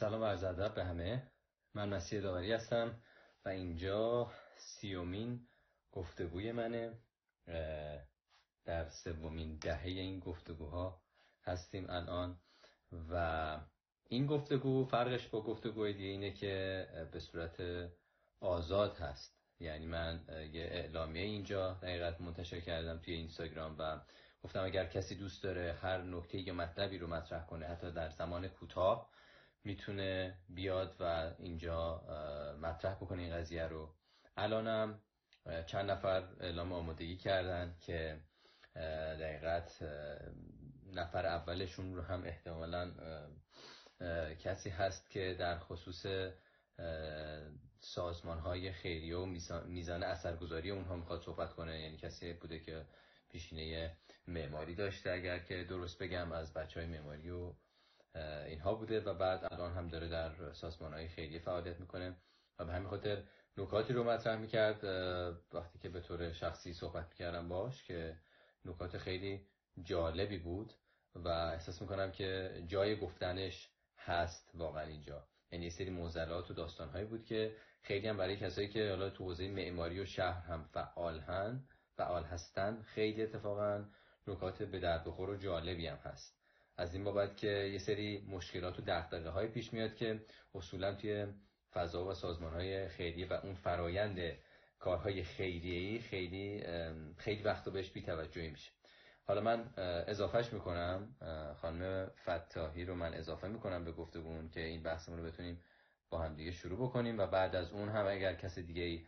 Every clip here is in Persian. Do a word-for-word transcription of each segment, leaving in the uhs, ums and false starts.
سلام و عرض ادب به همه. من مسیح داری هستم و اینجا سیومین گفتگوی منه. در سومین دهه این گفتگوها هستیم الان و این گفتگو فرقش با گفتگوی دیگه اینه که به صورت آزاد هست. یعنی من یه اعلامیه اینجا دقیقاً منتشر کردم توی اینستاگرام و گفتم اگر کسی دوست داره هر نکته یا مطلبی رو مطرح کنه، حتی در زمان کوتاه، میتونه بیاد و اینجا مطرح بکنه این قضیه رو. الانم چند نفر اعلام آمادگی کردن که دقیقاً نفر اولشون رو هم احتمالاً کسی هست که در خصوص سازمان‌های خیریه و میزان اثرگذاری اونها میخواد صحبت کنه. یعنی کسی بوده که پیشینه معماری داشته، اگر که درست بگم از بچه‌های معماری و اینها بوده و بعد الان هم داره در سازمان‌های خیریه فعالیت میکنه و به همین خاطر نکاتی رو مطرح میکرد وقتی که به طور شخصی صحبت میکردم باش که نکات خیلی جالبی بود و احساس میکنم که جای گفتنش هست واقعا اینجا. یعنی یه سری موزلات و داستان‌هایی بود که خیلی هم برای کسایی که حالا تو حوزه معماری و شهر هم فعال هن فعال هستن خیلی اتفاقا نکات به درد بخور و جالبی هم هست. از این بابت که یه سری مشکلات و دغدغه‌های پیش میاد که اصولا توی فضا و سازمان‌های خیریه و اون فرایند کارهای خیریه‌ای خیلی خیلی وقتا بهش بی‌توجهی میشه. حالا من اضافهش میکنم، خانم فتاحی رو من اضافه میکنم به گفتگون که این بحثمون رو بتونیم با هم دیگه شروع بکنیم و بعد از اون هم اگر کسی دیگه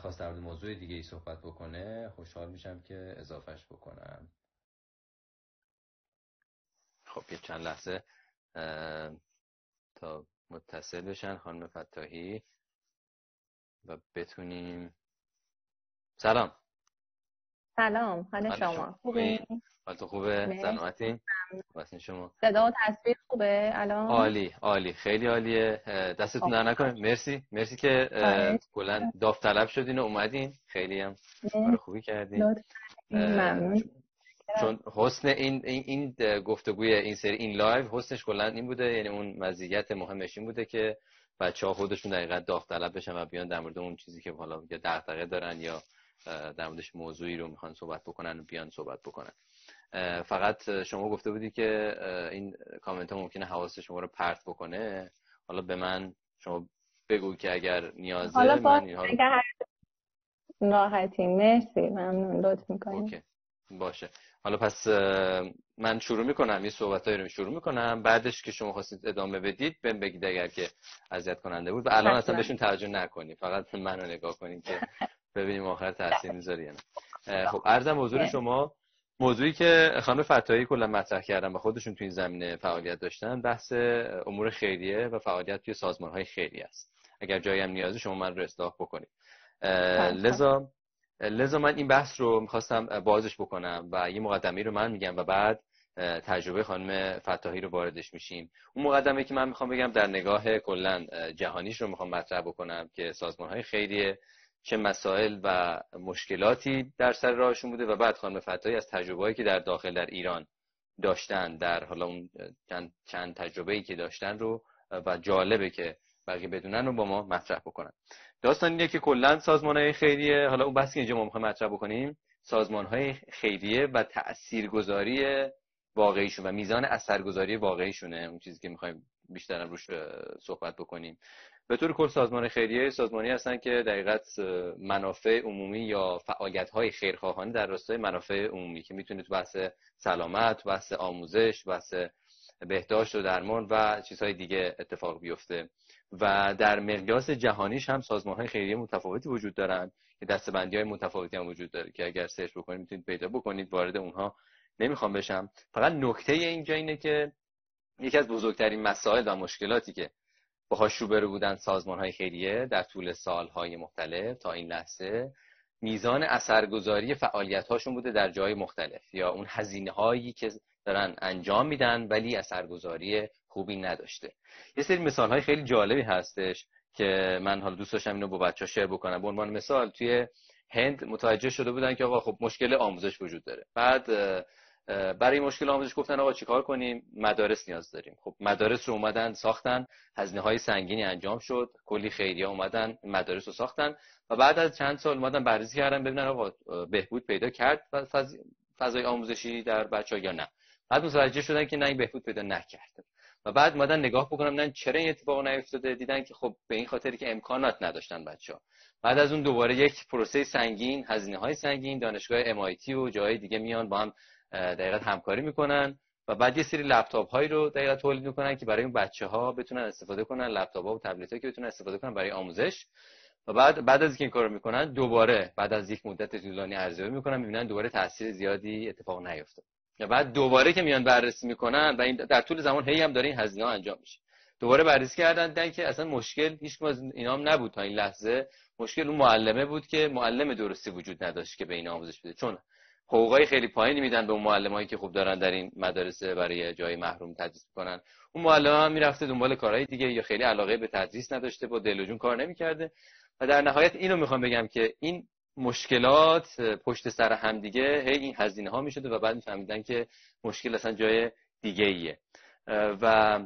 خواست در مورد موضوع دیگه ای صحبت بکنه خوشحال میشم که اضافهش بکنم. خب یه چند لحظه تا متصل بشن خانم فتاحی و بتونیم. سلام. سلام، حال شما خوبه؟ حال تو خوبه؟ سلامتی؟ واسه شما صدا و تصویر خوبه الان؟ عالی، عالی، خیلی عالیه. دستتون در نکنه. مرسی، مرسی که کلا داوطلب شدین و اومدین. خیلی هم کار خوبی کردین. ممنون. چون حسن این این این گفتگوی این سری این لایو حسنش کلا این بوده، یعنی اون مزیت مهمش این بوده که بچه‌ها خودشون دقیقاً داوطلب بشن و بیان در مورد اون چیزی که حالا یا دغدغه دارن یا در موردش موضوعی رو میخوان صحبت بکنن و بیان صحبت بکنن. فقط شما گفته بودی که این کامنت ها ممکنه حواس شما رو پرت بکنه. حالا به من شما بگو که اگر نیازه حالا من اینها رو... راحتی. مرسی، ممنون، لطف میکنم. اوکی. باشه. حالا پس من شروع میکنم، یه صحبتایی رو شروع میکنم، بعدش که شما خواستید ادامه بدید بهم بگید اگر که اذیت کننده بود و الان اصلا بهشون توجه نکنید، فقط منو نگاه کنین که ببینیم آخر تاثیر میذاره یا نه. خب عرضم حضور شما موضوعی که خانم فتاحی کلا مطرح کردن و خودشون تو این زمینه فعالیت داشتن بحث امور خیریه و فعالیت توی سازمان‌های خیریه است. اگر جایی هم نیازی شما من رو اصلاح بکنید. لذا لذا من این بحث رو می‌خواستم بازش بکنم و یه مقدمه رو من میگم و بعد تجربه خانم فتاحی رو واردش میشیم. اون مقدمه که من می‌خوام بگم در نگاه کلا جهانیش رو می‌خوام مطرح بکنم که سازمان‌های خیریه چه مسائل و مشکلاتی در سر راهشون بوده و بعد خانم فتاحی از تجربه‌ای که در داخل در ایران داشتن در حالا اون چند, چند تجربه‌ای که داشتن رو و جالبه که بقیه بدونن رو با ما مطرح بکنن. داستان اینه که کلا سازمان‌های خیریه، حالا اون بحثی که اینجا ما می‌خوایم مطرح بکنیم، سازمان‌های خیریه و تاثیرگذاری واقعیشون و میزان اثرگذاری واقعیشونه، اون چیزی که می‌خوایم بیشتر روش صحبت بکنیم. به طور کل سازمان خیریه سازمانی هستن که دقیقاً منافع عمومی یا فعالیت‌های خیرخواهانه در راستای منافع عمومی که میتونه تو بحث سلامت، بحث آموزش، بحث بهداشت و درمان و چیزهای دیگه اتفاق بیفته و در مقیاس جهانیش هم سازمان‌های خیریه متفاوتی وجود دارن که دسته‌بندی‌های متفاوتی هم وجود داره که اگر سرچ بکنید میتونید پیدا بکنید. وارد اونها نمیخوام بشم. فقط نکته اینجا اینه که یکی از بزرگترین مسائل و مشکلاتی که باهاش روبرو بودن سازمان‌های خیریه در طول سال‌های مختلف تا این لحظه میزان اثرگذاری فعالیت‌هاشون بوده در جای مختلف یا اون هزینه‌هایی که دارن انجام میدن ولی اثرگذاری خوبی نداشته. یه سری مثال‌های خیلی جالبی هستش که من حالا دوست داشتم اینو با بچه‌ها شیر بکنم. به عنوان مثال توی هند متوجه شده بودن که آقا خب مشکل آموزش وجود داره. بعد برای مشکل آموزش گفتن آقا چیکار کنیم؟ مدارس نیاز داریم. خب مدارس رو اومدن ساختن، هزینه‌های سنگینی انجام شد، کلی خیریه اومدن مدارس رو ساختن و بعد از چند سال اومدن بررسی کردن ببینن آقا بهبود پیدا کرد و فض... فضای آموزشی در بچه‌ها یا نه. بعد متوجه شدن که نه این بهبود پیدا نکرد و بعد اومدن نگاه بکنن نه چرا این اتفاق نیفتاده، دیدن که خب به این خاطری که امکانات نداشتن بچه‌ها. بعد از اون دوباره یک پروسه سنگین، هزینه‌های سنگین، دانشگاه ام آی تی و جای دیگه میان با هم دقیقاً همکاری میکنن و بعد یه سری لپتاپ هایی رو دقیقاً تولید میکنن که برای اون بچه‌ها بتونن استفاده کنن، لپتاپ ها و تبلت هایی که بتونن استفاده کنن برای آموزش. و بعد بعد از اینکه این کارو میکنن دوباره بعد از یک مدت طولانی ارزیابی میکنن، میبینن دوباره تاثیر زیادی اتفاق نیفتاد. و بعد دوباره که میان بررسی میکنن و این در طول زمان هی هم داره این هزینه ها انجام میشه. دوباره بررسی کردن دیدن که اصلا مشکل هیچ کدوم از اینا هم نبود تا این لحظه. مشکل اون معلمه بود که معلم درستی وجود نداشت که به این آموزش بده، چون حقوقای خیلی پایینی میدن به اون معلمایی که خوب دارن در این مدارس برای جای محروم تدریس میکنن. اون معلم هم میرفته دنبال کارهای دیگه یا خیلی علاقه به تدریس نداشته، با دل و جون کار نمیکرده. و در نهایت اینو میخوام بگم که این مشکلات پشت سر هم دیگه هی این هزینه ها میشده و بعد میفهمیدن که مشکل اصلا جای دیگه ایه. و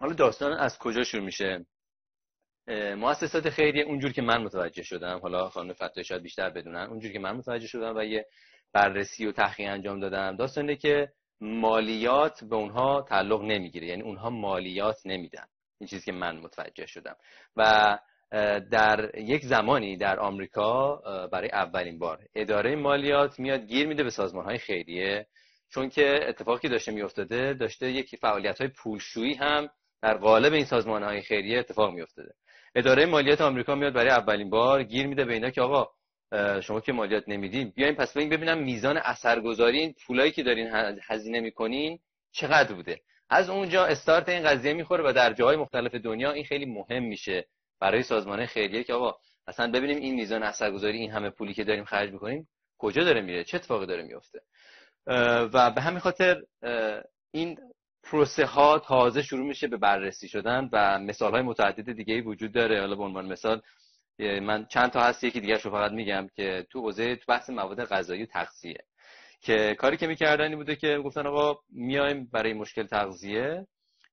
حالا داستان از کجا شروع میشه؟ مؤسسات خیریه اونجور که من متوجه شدم، حالا خانم فتاحی شاید بیشتر بدونن، اونجور که من متوجه شدم و یه بررسی و تحقیق انجام دادم، داستان اینه که مالیات به اونها تعلق نمیگیره، یعنی اونها مالیات نمیدن، این چیزی که من متوجه شدم. و در یک زمانی در آمریکا برای اولین بار اداره مالیات میاد گیر میده به سازمان‌های خیریه، چون که اتفاقی داشته میافتاده، داشته یکی فعالیت‌های پولشویی هم در قالب این سازمان‌های خیریه اتفاق میافتاده. اداره مالیات آمریکا میاد برای اولین بار گیر میده به اینا که آقا شما که مالیات نمیدین، بیاین پس ببین ببینم میزان اثرگذاری این پولایی که دارین هزینه میکنین چقدر بوده. از اونجا استارت این قضیه میخوره و در جاهای مختلف دنیا این خیلی مهم میشه برای سازمان خیریه که آقا مثلا ببینیم این میزان اثرگذاری، این همه پولی که داریم خرج میکنیم کجا داره میره، چه اتفاقی داره میفته. و به همین خاطر این پروسه ها تازه شروع میشه به بررسی شدن و مثال های متعدد دیگه ای وجود داره. حالا به عنوان مثال من چند تا هست، یکی دیگه شو فقط میگم که تو حوزه تو بحث مواد غذایی و تغذیه که کاری که میکردن این بوده که گفتن آقا میایم برای مشکل تغذیه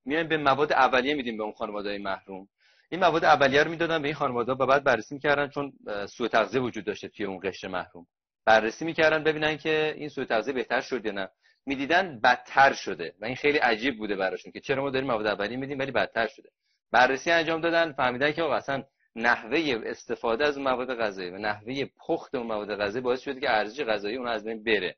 میایم به مواد اولیه میدیم به اون خانواده‌های محروم. این مواد اولیه رو میدادن به این خانواده‌ها و بعد بررسی میکردن، چون سوء تغذیه وجود داشته توی اون قشر محروم، بررسی میکردن ببینن که این سوء تغذیه بهتر شد یا نه. میدیدن بدتر شده و این خیلی عجیب بوده براشون که چرا ما داریم مواد اولیه میدیم ولی بدتر شده. بررسی انجام دادن، فهمیدن که آقا اصلا نحوه استفاده از مواد غذایی و نحوه پخت اون مواد غذایی باعث شده که ارزش غذایی اون از بین بره.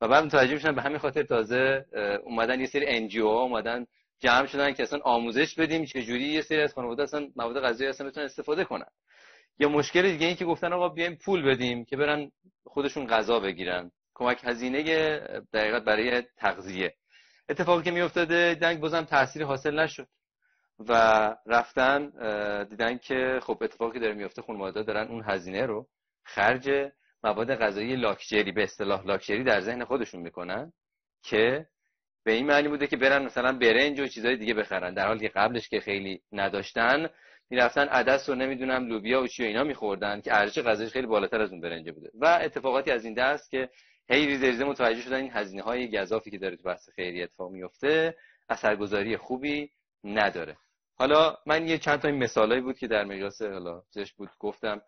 و بعد متوجه میشن به همین خاطر تازه اومدن یه سری ان جی او ها اومدن جمع شدن که اصلا آموزش بدیم چه جوری یه سری از خانواده اصلا مواد غذایی اصلا بتونن استفاده کنن. یا مشکل دیگه این که گفتن آقا بیایم پول بدیم که برن خودشون غذا بگیرن، کمک هزینه دقیقاً برای تغذیه. اتفاقی که میافتاده دنگ بازم تأثیری حاصل نشد و رفتن دیدن که خب اتفاقی داره میفته، خانواده‌ها دارن اون هزینه رو خرج مواد غذایی لاکچری، به اصطلاح لاکچری در ذهن خودشون میکنن، که به این معنی بوده که برن مثلا برنج و چیزهای دیگه بخرن، در حالی که قبلش که خیلی نداشتن میرفتن عدس و نمیدونم لوبیا و چی و اینا میخوردن که ارزش غذایش خیلی بالاتر از اون برنج بوده. و اتفاقاتی از این دست که هی ریز ریز متوجه شدن این هزینه‌های گزافی که داره تو بحث خیریه اتفاق میفته اثرگذاری خوبی نداره. حالا من یه چند تا این مثالایی بود که در مقیاس حالا چش بود گفتم،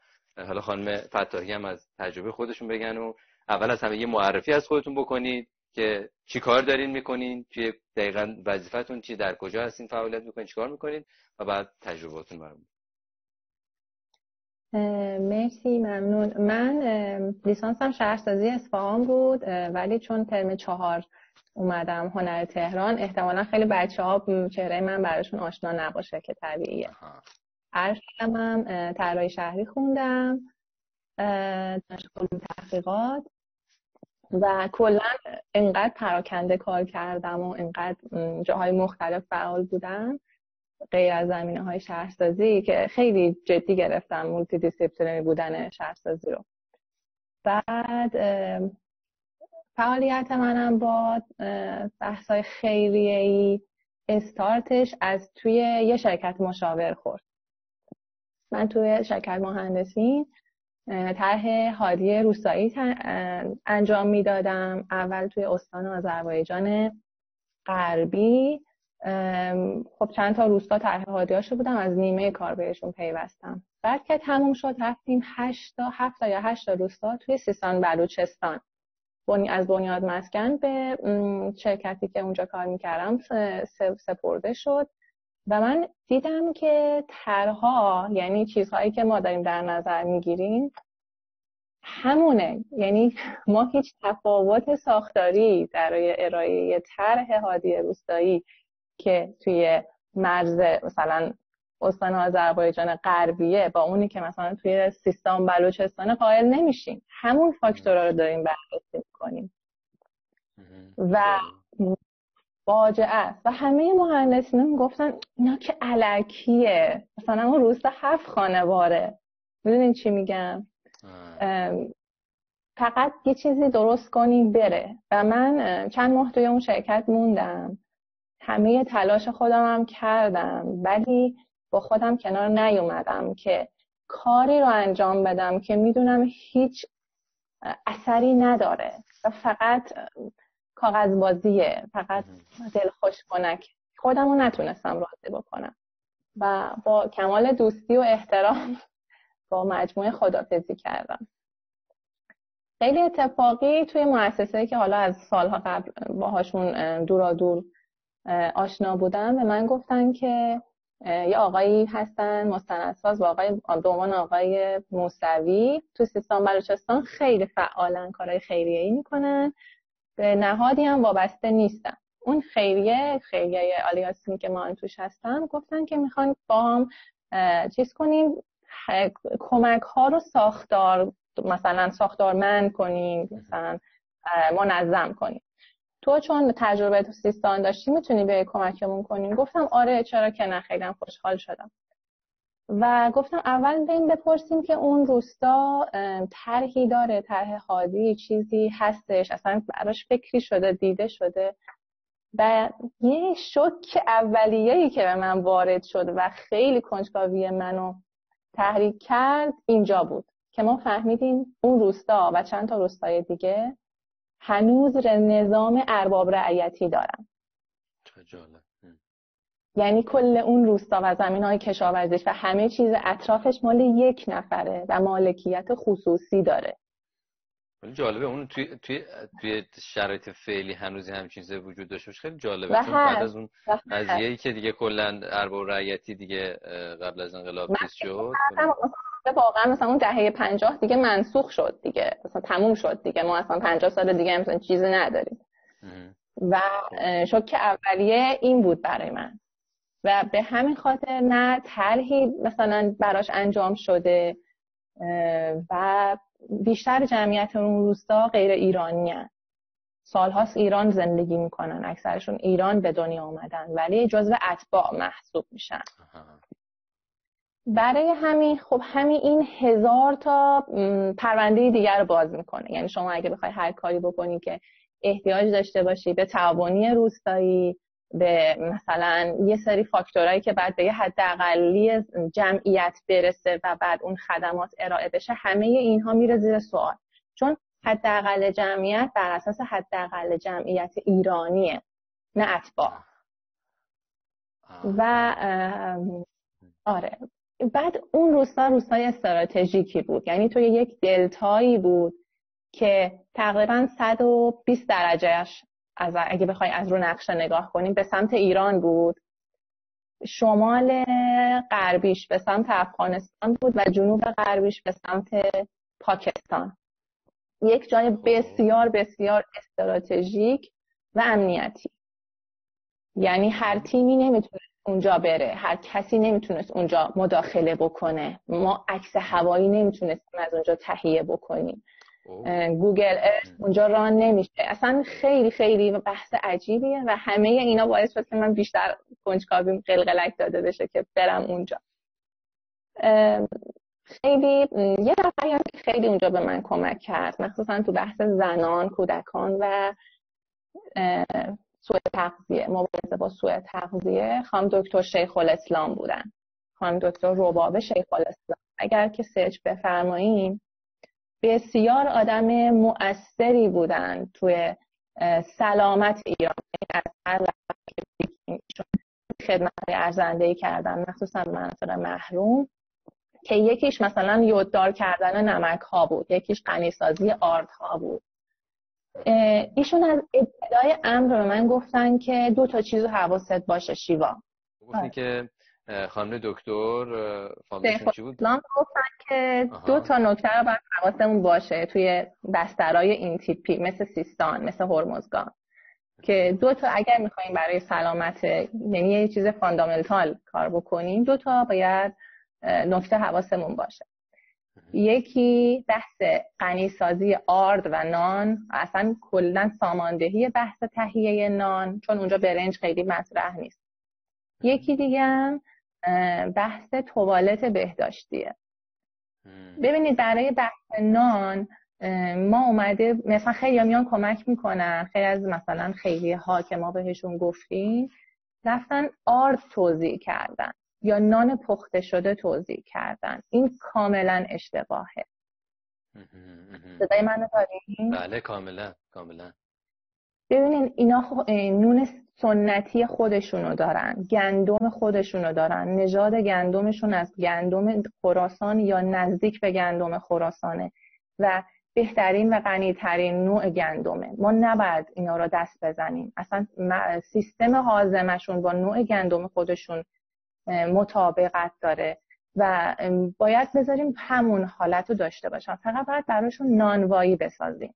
حالا خانم فتاحی هم از تجربه خودشون بگن و اول از همه یه معرفی از خودتون بکنید که چی کار دارین میکنین، توی دقیقاً وظیفتون چی، در کجا هستین، فعالیت میکنین، چیکار میکنین و بعد تجربهاتون برام. مرسی، ممنون. من لیسانسم شهرسازی اصفهان بود ولی چون ترم چهار اومدم هنر تهران احتمالا خیلی بچه‌ها چهره من براشون آشنا نباشه که طبیعیه. عرشم هم طراحی شهری خوندم، دانشگاه تحقیقات، و کلا اینقدر پراکنده کار کردم و اینقدر جاهای مختلف فعال بودم غیر از زمینه‌های شهرسازی که خیلی جدی گرفتم مولتی دیسیپلینری بودن شهرسازی رو. بعد فعالیت منم با بحث‌های خیریه‌ای استارتش از توی یه شرکت مشاور خورد. من توی شرکت مهندسی طرح هادی روستایی انجام میدادم. اول توی استان آذربایجان غربی خب چند تا روستا طرح هادیاشو بودم، از نیمه کار بهشون پیوستم. بعد که تموم شد رفتیم هشت تا هفت تا یا هشت تا روستا توی سیستان بلوچستان، از بنیاد مسکن به شرکتی که اونجا کار میکردم سپرده شد و من دیدم که طرها، یعنی چیزهایی که ما داریم در نظر میگیریم همونه، یعنی ما هیچ تفاوت ساختاری در ارائه طرح هادی روستایی که توی مرز مثلا استان آذربایجان غربیه با اونی که مثلا توی سیستان بلوچستان قائل نمیشیم. همون فاکتورها رو داریم بررسی می‌کنیم و فاجعه است. و همه مهندسین میگفتن اینا که الکیه، مثلا اون روستا هفت خانواره، میدونین چی میگم، فقط یه چیزی درست کنیم بره. و من چند ماه توی اون شرکت موندم، همه تلاش خودم هم کردم ولی با خودم کنار نیومدم که کاری رو انجام بدم که میدونم هیچ اثری نداره و فقط کاغذبازیه، فقط دلخوش کنک. خودم رو نتونستم راضی بکنم و با کمال دوستی و احترام با مجموعه خدافزی کردم. خیلی اتفاقی توی مؤسسه‌ای که حالا از سالها قبل باهاشون دورا دور آشنا بودم به من گفتن که یه آقایی هستن مستندساز با آقای دومان آقای موسوی تو سیستان بلوچستان، خیلی فعالن، کارهای خیریه‌ای میکنن، به نهادی هم وابسته نیستن. اون خیریه خیریه آلیاسین که ما توش هستم گفتن که میخوان با هم چیز کنیم، کمک ها رو ساختار مثلا ساختارمند کنیم، مثلا منظم کنیم. تو چون تجربه تو سیستان داشتی میتونی به کمکمون کنیم؟ گفتم آره چرا که نه، خیلی خوشحال شدم. و گفتم اول بریم بپرسیم که اون روستا طرحی داره، طرح هادی چیزی هستش، اصلا براش فکری شده، دیده شده. و یه شوک اولیه‌ای که به من وارد شد و خیلی کنجکاوی منو تحریک کرد اینجا بود که ما فهمیدیم اون روستا و چند تا روستای دیگه هنوز نظام ارباب رعیتی دارن. چه جالب. یعنی کل اون روستا و زمین‌های کشاورزیش و همه چیز اطرافش مال یک نفره و مالکیت خصوصی داره. خیلی جالبه اون توی توی توی شرایط فعلی هنوز همین چیزا وجود داشته. خیلی جالبه چون بعد از اون قضیه‌ای که دیگه کلا ارباب رعیتی دیگه قبل از انقلاب پیش شد، واقعا مثلا اون دهه پنجاه دیگه منسوخ شد دیگه، مثلا تموم شد دیگه، ما اصلا پنجاه سال دیگه مثلا چیزی نداریم. و شوک اولیه این بود برای من و به همین خاطر نه طرحی مثلا براش انجام شده و بیشتر جمعیت اون روستا غیر ایرانیان، سالهاست ایران زندگی میکنن، اکثرشون ایران به دنیا آمدن ولی جزو اتباع محسوب میشن. برای همین خب همین این هزار تا پرونده دیگر رو باز میکنه. یعنی شما اگه بخوای هر کاری بکنی که احتیاج داشته باشی به تعاونی روستایی، به مثلا یه سری فاکتورایی که بعد به یه حداقلی جمعیت برسه و بعد اون خدمات ارائه بشه، همه اینها میره زیر سوال، چون حداقل جمعیت بر اساس حداقل جمعیت ایرانیه نه اتباع. و آره بعد اون روستا روستای استراتژیکی بود، یعنی توی یک دلتایی بود که تقریبا صد و بیست درجهش از اگه بخوای از رو نقشه نگاه کنیم به سمت ایران بود، شمال غربیش به سمت افغانستان بود و جنوب غربیش به سمت پاکستان. یک جای بسیار بسیار استراتژیک و امنیتی، یعنی هر تیمی نمیتونه اونجا بره، هر کسی نمیتونست اونجا مداخله بکنه، ما عکس هوایی نمیتونستیم از اونجا تهیه بکنیم، گوگل ارث اونجا ران نمیشه. اصلا خیلی خیلی بحث عجیبیه و همه اینا باعث شد که من بیشتر کنجکاویم قلقلک داده بشه که برم اونجا. خیلی یه نفری که خیلی اونجا به من کمک کرد، مخصوصا تو بحث زنان، کودکان و سوء تغذیه، مبارزه با سوء تغذیه، خانم دکتر شیخ الاسلام بودن، خانم دکتر روباب شیخ الاسلام. اگر که سرچ بفرماییم بسیار آدم مؤثری بودن توی سلامت ایران. از هر لحظه خدمت ارزنده‌ای کردن، مخصوصا مناطق محروم، که یکیش مثلا یددار کردن نمک ها بود، یکیش غنی‌سازی آرد ها بود. ایشون از ابتدای امر به من گفتن که دو تا چیزو حواست باشه شیوا. گفتن که خانم دکتر فامیلشون چی بود؟ گفتن که دو تا نکته رو باید حواستمون باشه توی بسترای این تیپی، مثل سیستان، مثل هرمزگان، که دو تا اگر می‌خوایم برای سلامت، یعنی یه چیز فاندامنتال کار بکنیم، دو تا باید نکته حواسمون باشه. یکی بحث غنی‌سازی آرد و نان، اصلا کلا ساماندهی بحث تهیه نان، چون اونجا برنج خیلی مطرح نیست. یکی دیگه بحث توالت بهداشتیه. ببینید برای بحث نان ما اومده مثلا خیلی میان کمک میکنن، خیلی از مثلا خیلی ها که ما بهشون گفتیم رفتن آرد توزیع کردن یا نان پخته شده توزیع کردن. این کاملا اشتباهه. صدای من رو داریم؟ بله کاملا کاملا. ببینین اینا خو... نون سنتی خودشونو دارن، گندم خودشونو دارن، نژاد گندمشون از گندم خراسان یا نزدیک به گندم خراسانه و بهترین و غنی‌ترین نوع گندمه. ما نباید اینا رو دست بزنیم. اصلا سیستم هاضمه‌شون با نوع گندم خودشون مطابقت داره و باید بذاریم همون حالت رو داشته باشن. فقط باید براشون نانوایی بسازیم.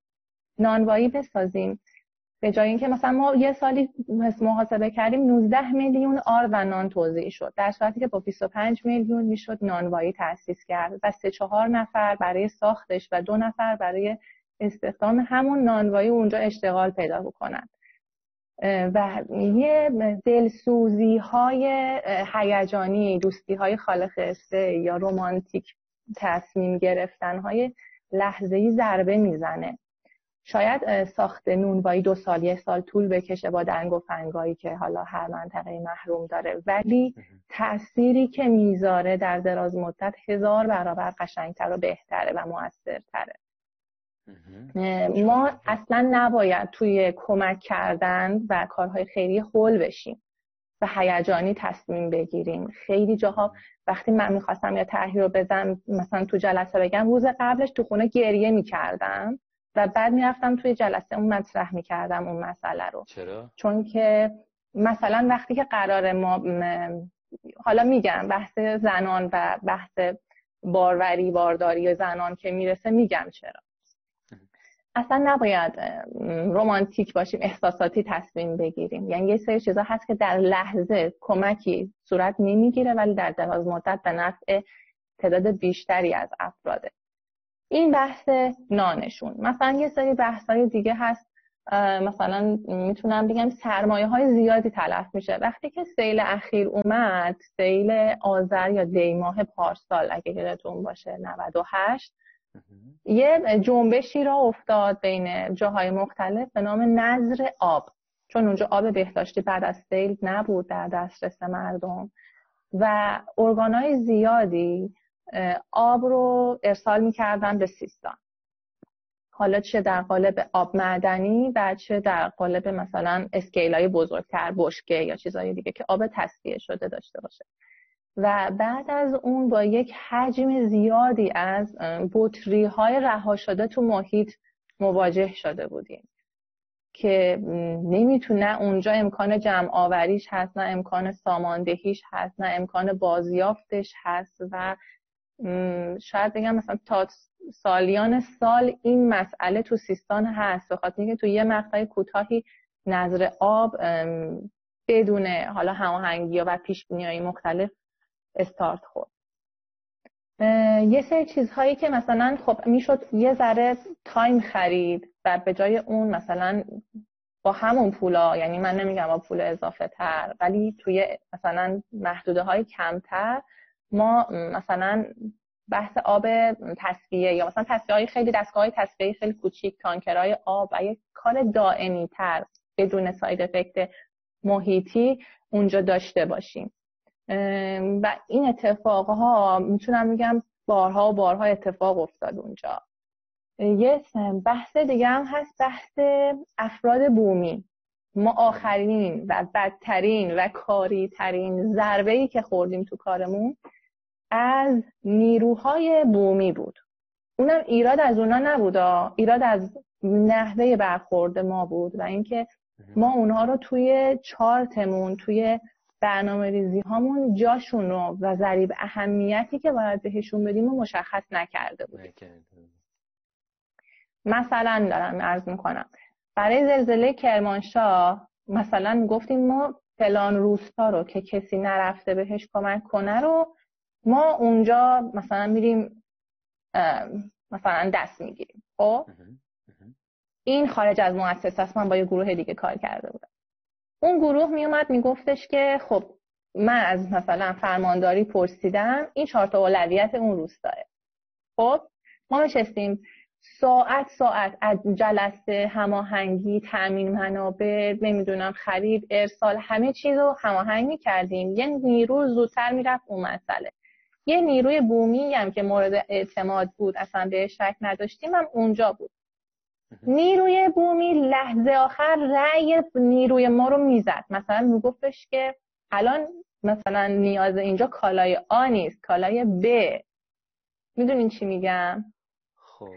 نانوایی بسازیم به جای اینکه مثلا ما یه سالی محاسبه کردیم نوزده میلیون آرد و نان توزیع شد، در صورتی که با بیست و پنج میلیون میشد نانوایی تأسیس کرد و سه چهار نفر برای ساختش و دو نفر برای استخدام همون نانوایی اونجا اشتغال پیدا بکنند. و یه دلسوزی های هیجانی، دوستی های خالخسته یا رمانتیک تصمیم گرفتن های لحظه‌ای ضربه میزنه. شاید ساخت نونوایی دو سال یه سال طول بکشه با دنگ و فنگایی که حالا هر منطقه محروم داره، ولی تأثیری که میذاره در دراز مدت هزار برابر قشنگتر و بهتره و مؤثرتره. ما اصلا نباید توی کمک کردن و کارهای خیلی هول بشیم و هیجانی تصمیم بگیریم. خیلی جاها وقتی من میخواستم یا تحریر رو بزنم، مثلا تو جلسه بگم، روز قبلش تو خونه گریه میکردم و بعد میرفتم توی جلسه اون مطرح میکردم اون مسئله رو. چرا؟ چون که مثلا وقتی که قرار ما حالا میگم بحث زنان و بحث باروری بارداری زنان که میرسه، میگم چرا اصلا نباید رمانتیک باشیم، احساساتی تصمیم بگیریم. یعنی یه سری چیزا هست که در لحظه کمکی صورت نمیگیره ولی در دراز مدت به نفع تعداد بیشتری از افراده. این بحث نانشون. مثلا یه سری بحث‌های دیگه هست، مثلا میتونم بگم سرمایه‌های زیادی تلف میشه. وقتی که سیل اخیر اومد، سیل آذر یا دیماه پارسال اگه یادتون باشه نود و هشت، یه جنبشی را افتاد بین جاهای مختلف به نام نذر آب، چون اونجا آب بهداشتی بعد از سیل نبود در دسترس مردم و ارگان‌های زیادی آب رو ارسال می‌کردن به سیستان. حالا چه در قالب آب معدنی و چه در قالب مثلا اسکیل‌های بزرگتر، بشکه یا چیزهای دیگه که آب تصفیه شده داشته باشه. و بعد از اون با یک حجم زیادی از بطری‌های رها شده تو محیط مواجه شده بودیم که نمیتونه اونجا امکان جمع آوریش هست، نه امکان ساماندهیش هست، نه امکان بازیافتش هست و شاید بگم مثلا تا سالیان سال این مسئله تو سیستان هست، به خاطر اینکه تو یه مقطع کوتاهی نظر آب بدون حالا هماهنگی و پیشبینی‌های مختلف استارت خورد. یه سری چیزهایی که مثلا خب میشد یه ذره تایم خرید و به جای اون مثلا با همون پولا، یعنی من نمیگم با پول اضافه تر ولی توی مثلا محدوده های کمتر، ما مثلا بحث آب تصفیه یا مثلا تصفیه های خیلی دستگاه های تصفیه خیلی کوچیک، تانکرهای آب و یک کار دائمی تر بدون ساید افکت محیطی اونجا داشته باشیم. و این اتفاقها میتونم بگم بارها و بارها اتفاق افتاد اونجا یه بحث دیگه هم هست، بحث افراد بومی. ما آخرین و بدترین و کاری ترین ضربه‌ای که خوردیم تو کارمون از نیروهای بومی بود. اونم ایراد از اونا نبود، ایراد از نحوه برخورد ما بود و اینکه ما اونها رو توی چارتمون، توی برنامه ریزی هامون جاشون رو و ضریب اهمیتی که باید بهشون بدیم و مشخص نکرده بودیم. مثلا دارم عرض میکنم برای زلزله کرمانشاه مثلا گفتیم ما فلان روستا رو که کسی نرفته بهش کمک کنه رو ما اونجا مثلا میریم مثلا دست میگیریم. خب این خارج از مؤسسه است، من با یه گروه دیگه کار کرده بودم. اون گروه میومد میگفتش که خب من از مثلا فرمانداری پرسیدم این چهار تا اولویت اون روستاه. خب ما نشستیم ساعت ساعت از جلسه هماهنگی، تامین منابع، نمیدونم خرید، ارسال، همه چیز رو هماهنگ می‌کردیم. یه نیرو زودتر میرفت اون مسئله. یه نیروی بومی هم که مورد اعتماد بود، اصلا بهش شک نداشتیم، هم اونجا بود. نیروی بومی لحظه آخر رأی نیروی ما رو میزد. مثلا میگفتش که الان مثلا نیاز اینجا کالای آ نیست، کالای ب. میدونین چی میگم؟ خب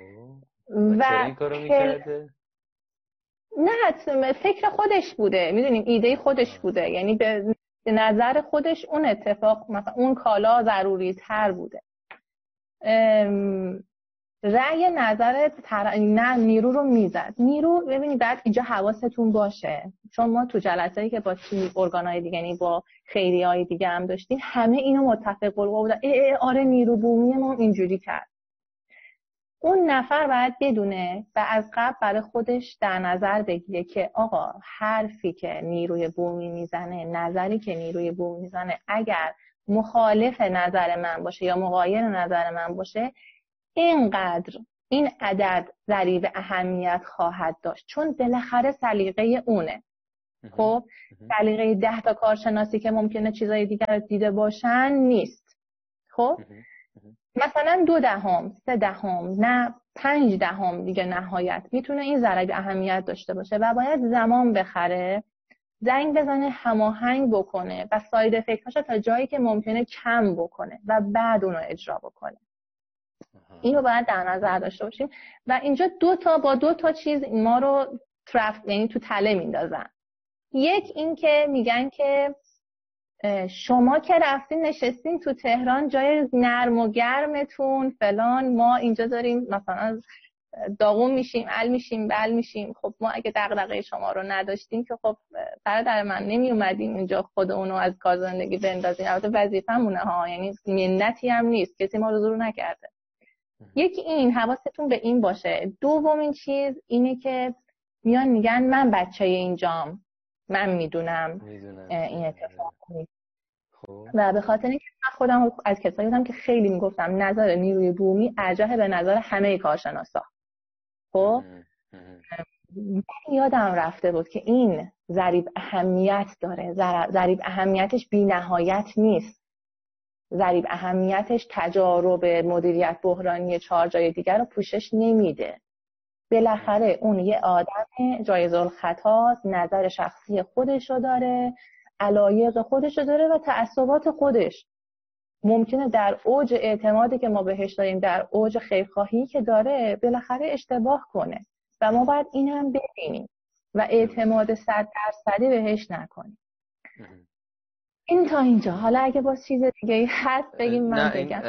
و چرا این کارو میکرده؟ نه فکر خودش بوده، میدونیم ایده خودش بوده، یعنی به نظر خودش اون اتفاق مثلا اون کالا ضروری تر بوده. رأی نظر تر... نه نیرو رو میزد. نیرو ببینید بعد اینجا حواستون باشه، چون ما تو جلسه‌ای که با تیم ارگان‌های دیگه، یعنی با خیریه‌های دیگه هم داشتیم، همه اینو متفق القوا بودن. اه اه آره نیرو بومی ما اینجوری کرد. اون نفر باید بدونه و از قبل برای خودش در نظر بگیره که آقا حرفی که نیروی بومی میزنه، نظری که نیروی بومی میزنه، اگر مخالف نظر من باشه یا مغایر نظر من باشه، اینقدر این عدد ضریب اهمیت خواهد داشت، چون بالاخره سلیقه اونه. خب سلیقه ده تا کارشناسی که ممکنه چیزای دیگر رو دیده باشن نیست. خب مثلا دو دهم، سه دهم، نه پنج دهم دیگه نهایت میتونه این ضریب اهمیت داشته باشه و باید زمان بخره، زنگ بزنه، هماهنگ بکنه و ساید افکتاشو تا جایی که ممکنه کم بکنه و بعد اونو اجرا بکنه. اینو باید در نظر داشته باشیم و اینجا دو تا با دو تا چیز ما رو ترف، یعنی تو تله میندازن. یک این که میگن که شما که رفتین نشستین تو تهران جای نرم و گرمتون فلان، ما اینجا داریم مثلا داغون میشیم، ال میشیم، بل میشیم. خب ما اگه دغدغه شما رو نداشتیم که خب برادر من نمی اومدیم اینجا خود اونو از کار زندگی بندازیم. البته وظیفه‌مونه ها، یعنی منتی هم نیست، کسی ما رو زور نکرده. یکی این، حواستون به این باشه. دومین چیز اینه که میان میگن من بچه اینجام، من میدونم این اتفاق نیست. و به خاطر اینکه من خودم از کسایی بودم که خیلی میگفتم نظر نیروی بومی ارجح به نظر همه کارشناسا. خب من یادم رفته بود که این ضریب اهمیت داره، ضریب اهمیتش بی نهایت نیست، ضریب اهمیتش تجارب مدیریت بحرانی چهار جای دیگر رو پوشش نمیده. بالاخره اون یه آدم جایزالخطاست، نظر شخصی خودش رو داره، علایق خودش رو داره و تعصبات خودش. ممکنه در اوج اعتمادی که ما بهش داریم، در اوج خیرخواهی که داره، بالاخره اشتباه کنه و ما باید این هم ببینیم و اعتماد صد درصدی بهش نکنیم. این تا اینجا. حالا اگه باز چیز دیگه هست بگیم من بگم.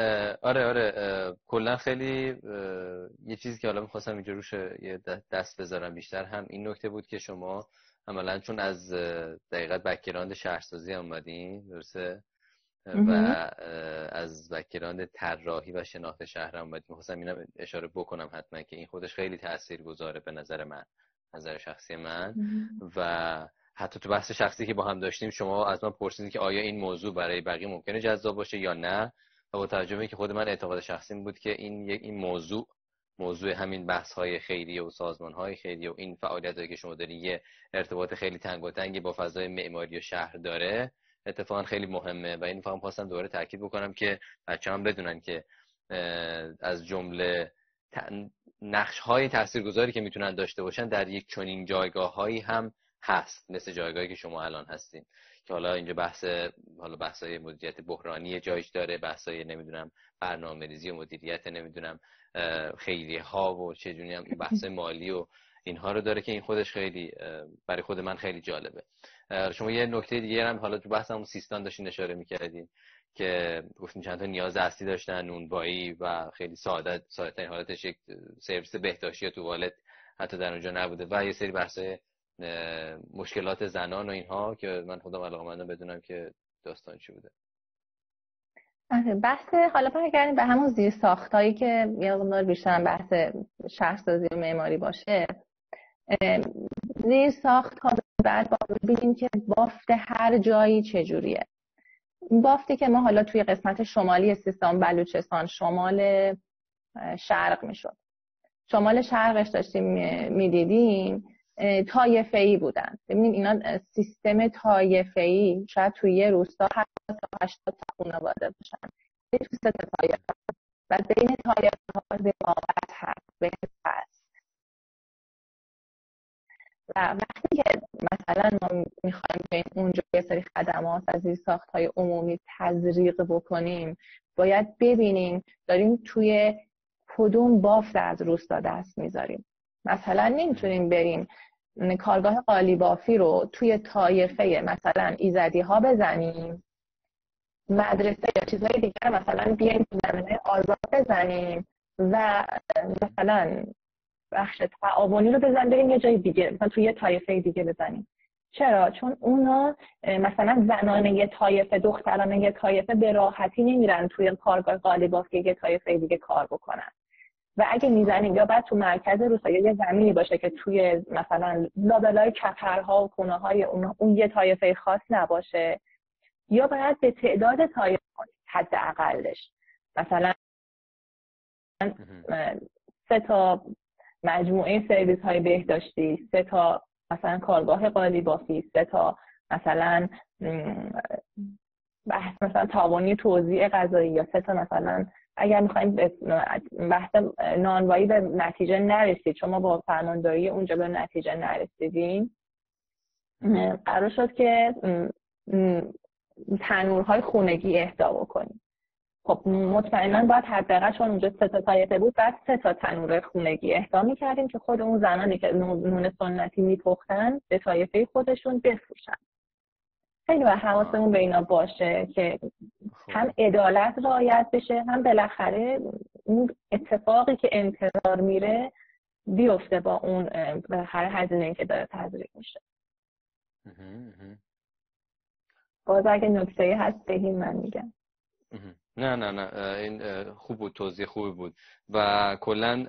آره آره کلا خیلی یه چیزی که حالا می‌خواستم اینجا روش یه دست بذارم بیشتر، هم این نکته بود که شما عملاً چون از دقیقاً بک‌گراند شهرسازی اومدین، درسته؟ و از بک‌گراند طراحی و شناخت شهر اومدین. می‌خواستم اینا اشاره بکنم حتما که این خودش خیلی تاثیرگذاره به نظر من، نظر شخصی من. و حتی تو بحث شخصی که با هم داشتیم شما از من پرسیدین که آیا این موضوع برای بقیه ممکنه جذاب باشه یا نه، و با توجه به اینکه خود من اعتقاد شخصیم بود که این یک این موضوع موضوع همین بحث‌های خیریه و سازمان‌های خیریه و این فعالیتایی که شما دارین یه ارتباط خیلی تنگاتنگی با فضای معماری و شهر داره، اتفاقا خیلی مهمه و این فهم خواستم دوباره تاکید بکنم که بچه‌ها هم بدونن که از جمله نقش‌های تاثیرگذاری که میتونن داشته باشن در یک چنین جایگاه‌هایی هم هست، مثل جایگاهی که شما الان هستین، که حالا اینجا بحث حالا بحث‌های مدیریت بحرانی جایش داره، بحث‌های نمیدونم برنامه‌ریزی و مدیریت نمیدونم خیریه‌ها و چجوری هم بحث مالی و اینها رو داره، که این خودش خیلی برای خود من خیلی جالبه. شما یه نکته دیگه هم حالا تو بحثمون سیستان داشتین اشاره می‌کردین که گفتین چند تا نیاز اصلی داشتن، نونوایی و خیلی ساده ساده ترین حالتش یک سرویس بهداشتی یا توالت حتی در اونجا نبوده، و یه سری بحث‌های مشکلات زنان و اینها که من خودم علاقه‌مندم بدونم که داستان چی بوده. آره، بحث حالا پا کردیم به همون زیر ساختایی که یه مقدار بیشتر بحث شهرسازی و معماری باشه. زیر ساخت ها بعد با ببینیم که بافت هر جایی چجوریه. بافتی که ما حالا توی قسمت شمالی سیستان، بلوچستان، شمال شرق میشد. شمال شرقش داشتیم میدیدیم طایفه‌ای بودن. ببینید اینا سیستم طایفه‌ای، شاید توی یه روستا هشتاد تا خانواده باشن. یه سیستم طایفه و بین طایفه‌ها رقابت هست، بحث هست. و وقتی که مثلا ما می‌خوایم که اونجا یه سری خدمات از این ساخت‌های عمومی تزریق بکنیم، باید ببینیم داریم توی کدوم بافت از روستا دست می‌ذاریم. مثلا نمیتونیم بریم کارگاه قالیبافی رو توی طایفه مثلا ایزدی ها بزنیم، مدرسه یا چیزهای دیگر مثلا بیاییم تو زمینه آزاد بزنیم و مثلا بخش تعاونی رو بزنیم بریم یه جای دیگه، مثلا توی یه طایفه دیگه بزنیم. چرا؟ چون اونا مثلا زنانه یه طایفه، دخترانه یه طایفه به راحتی نمیرن توی کارگاه قالیبافی یه طایفه دیگه کار بکنن. و اگه میزنیم یا بعد تو مرکز روستا یه زمینی باشه که توی مثلا لابلای کپرها و خونه‌های اون اون یه طایفه خاص نباشه، یا باید به تعداد طایفه حد اقلش مثلا سه تا مجموعه سرویس‌های بهداشتی، سه تا مثلا کارگاه قالیبافی، سه تا مثلا بحث مثلا تعاونی توزیع غذایی، یا سه تا مثلا اگر میخوایم بحث نانوایی به نتیجه نرسید، شما با فرمانداری اونجا به نتیجه نرسیدیم، قرار شد که تنورهای خونگی اهدا بکنیم. خب مطمئنا باید حداقل، چون اونجا سه تا طایفه بود، بعد سه تا تنور خونگی اهدا میکردیم که خود اون زنانی که نون سنتی میپختن به طایفه خودشون بفروشن. خیلی و حواسمون به اینا باشه که هم عدالت رعایت بشه، هم بالاخره اون اتفاقی که انتظار میره بیفته با اون بالاخره هزینه‌ای که داره تزریق میشه. باز اگه نکته‌ای هست بگین من میگم. نه نه نه این خوب بود، توضیح خوبی بود. و کلا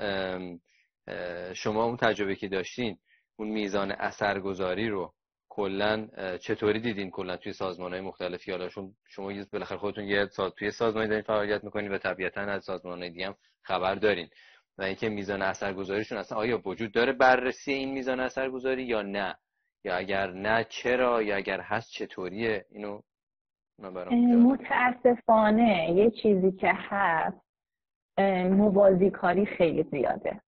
شما اون تجربه که داشتین، اون میزان اثرگذاری رو کلا چطوری دیدین کلا توی سازمان‌های مختلف؟ حالا شما یه بالاخره خودتون یه ساز توی سازمانی دارین فعالیت می‌کنین و طبیعتاً از سازمان‌های دیگه هم خبر دارین، و اینکه میزان اثرگذاریشون اصلا آیا وجود داره بررسی این میزان اثرگذاری یا نه، یا اگر نه چرا، یا اگر هست چطوریه؟ اینو من برام متأسفانه یه چیزی که هست، موازیکاری خیلی زیاده.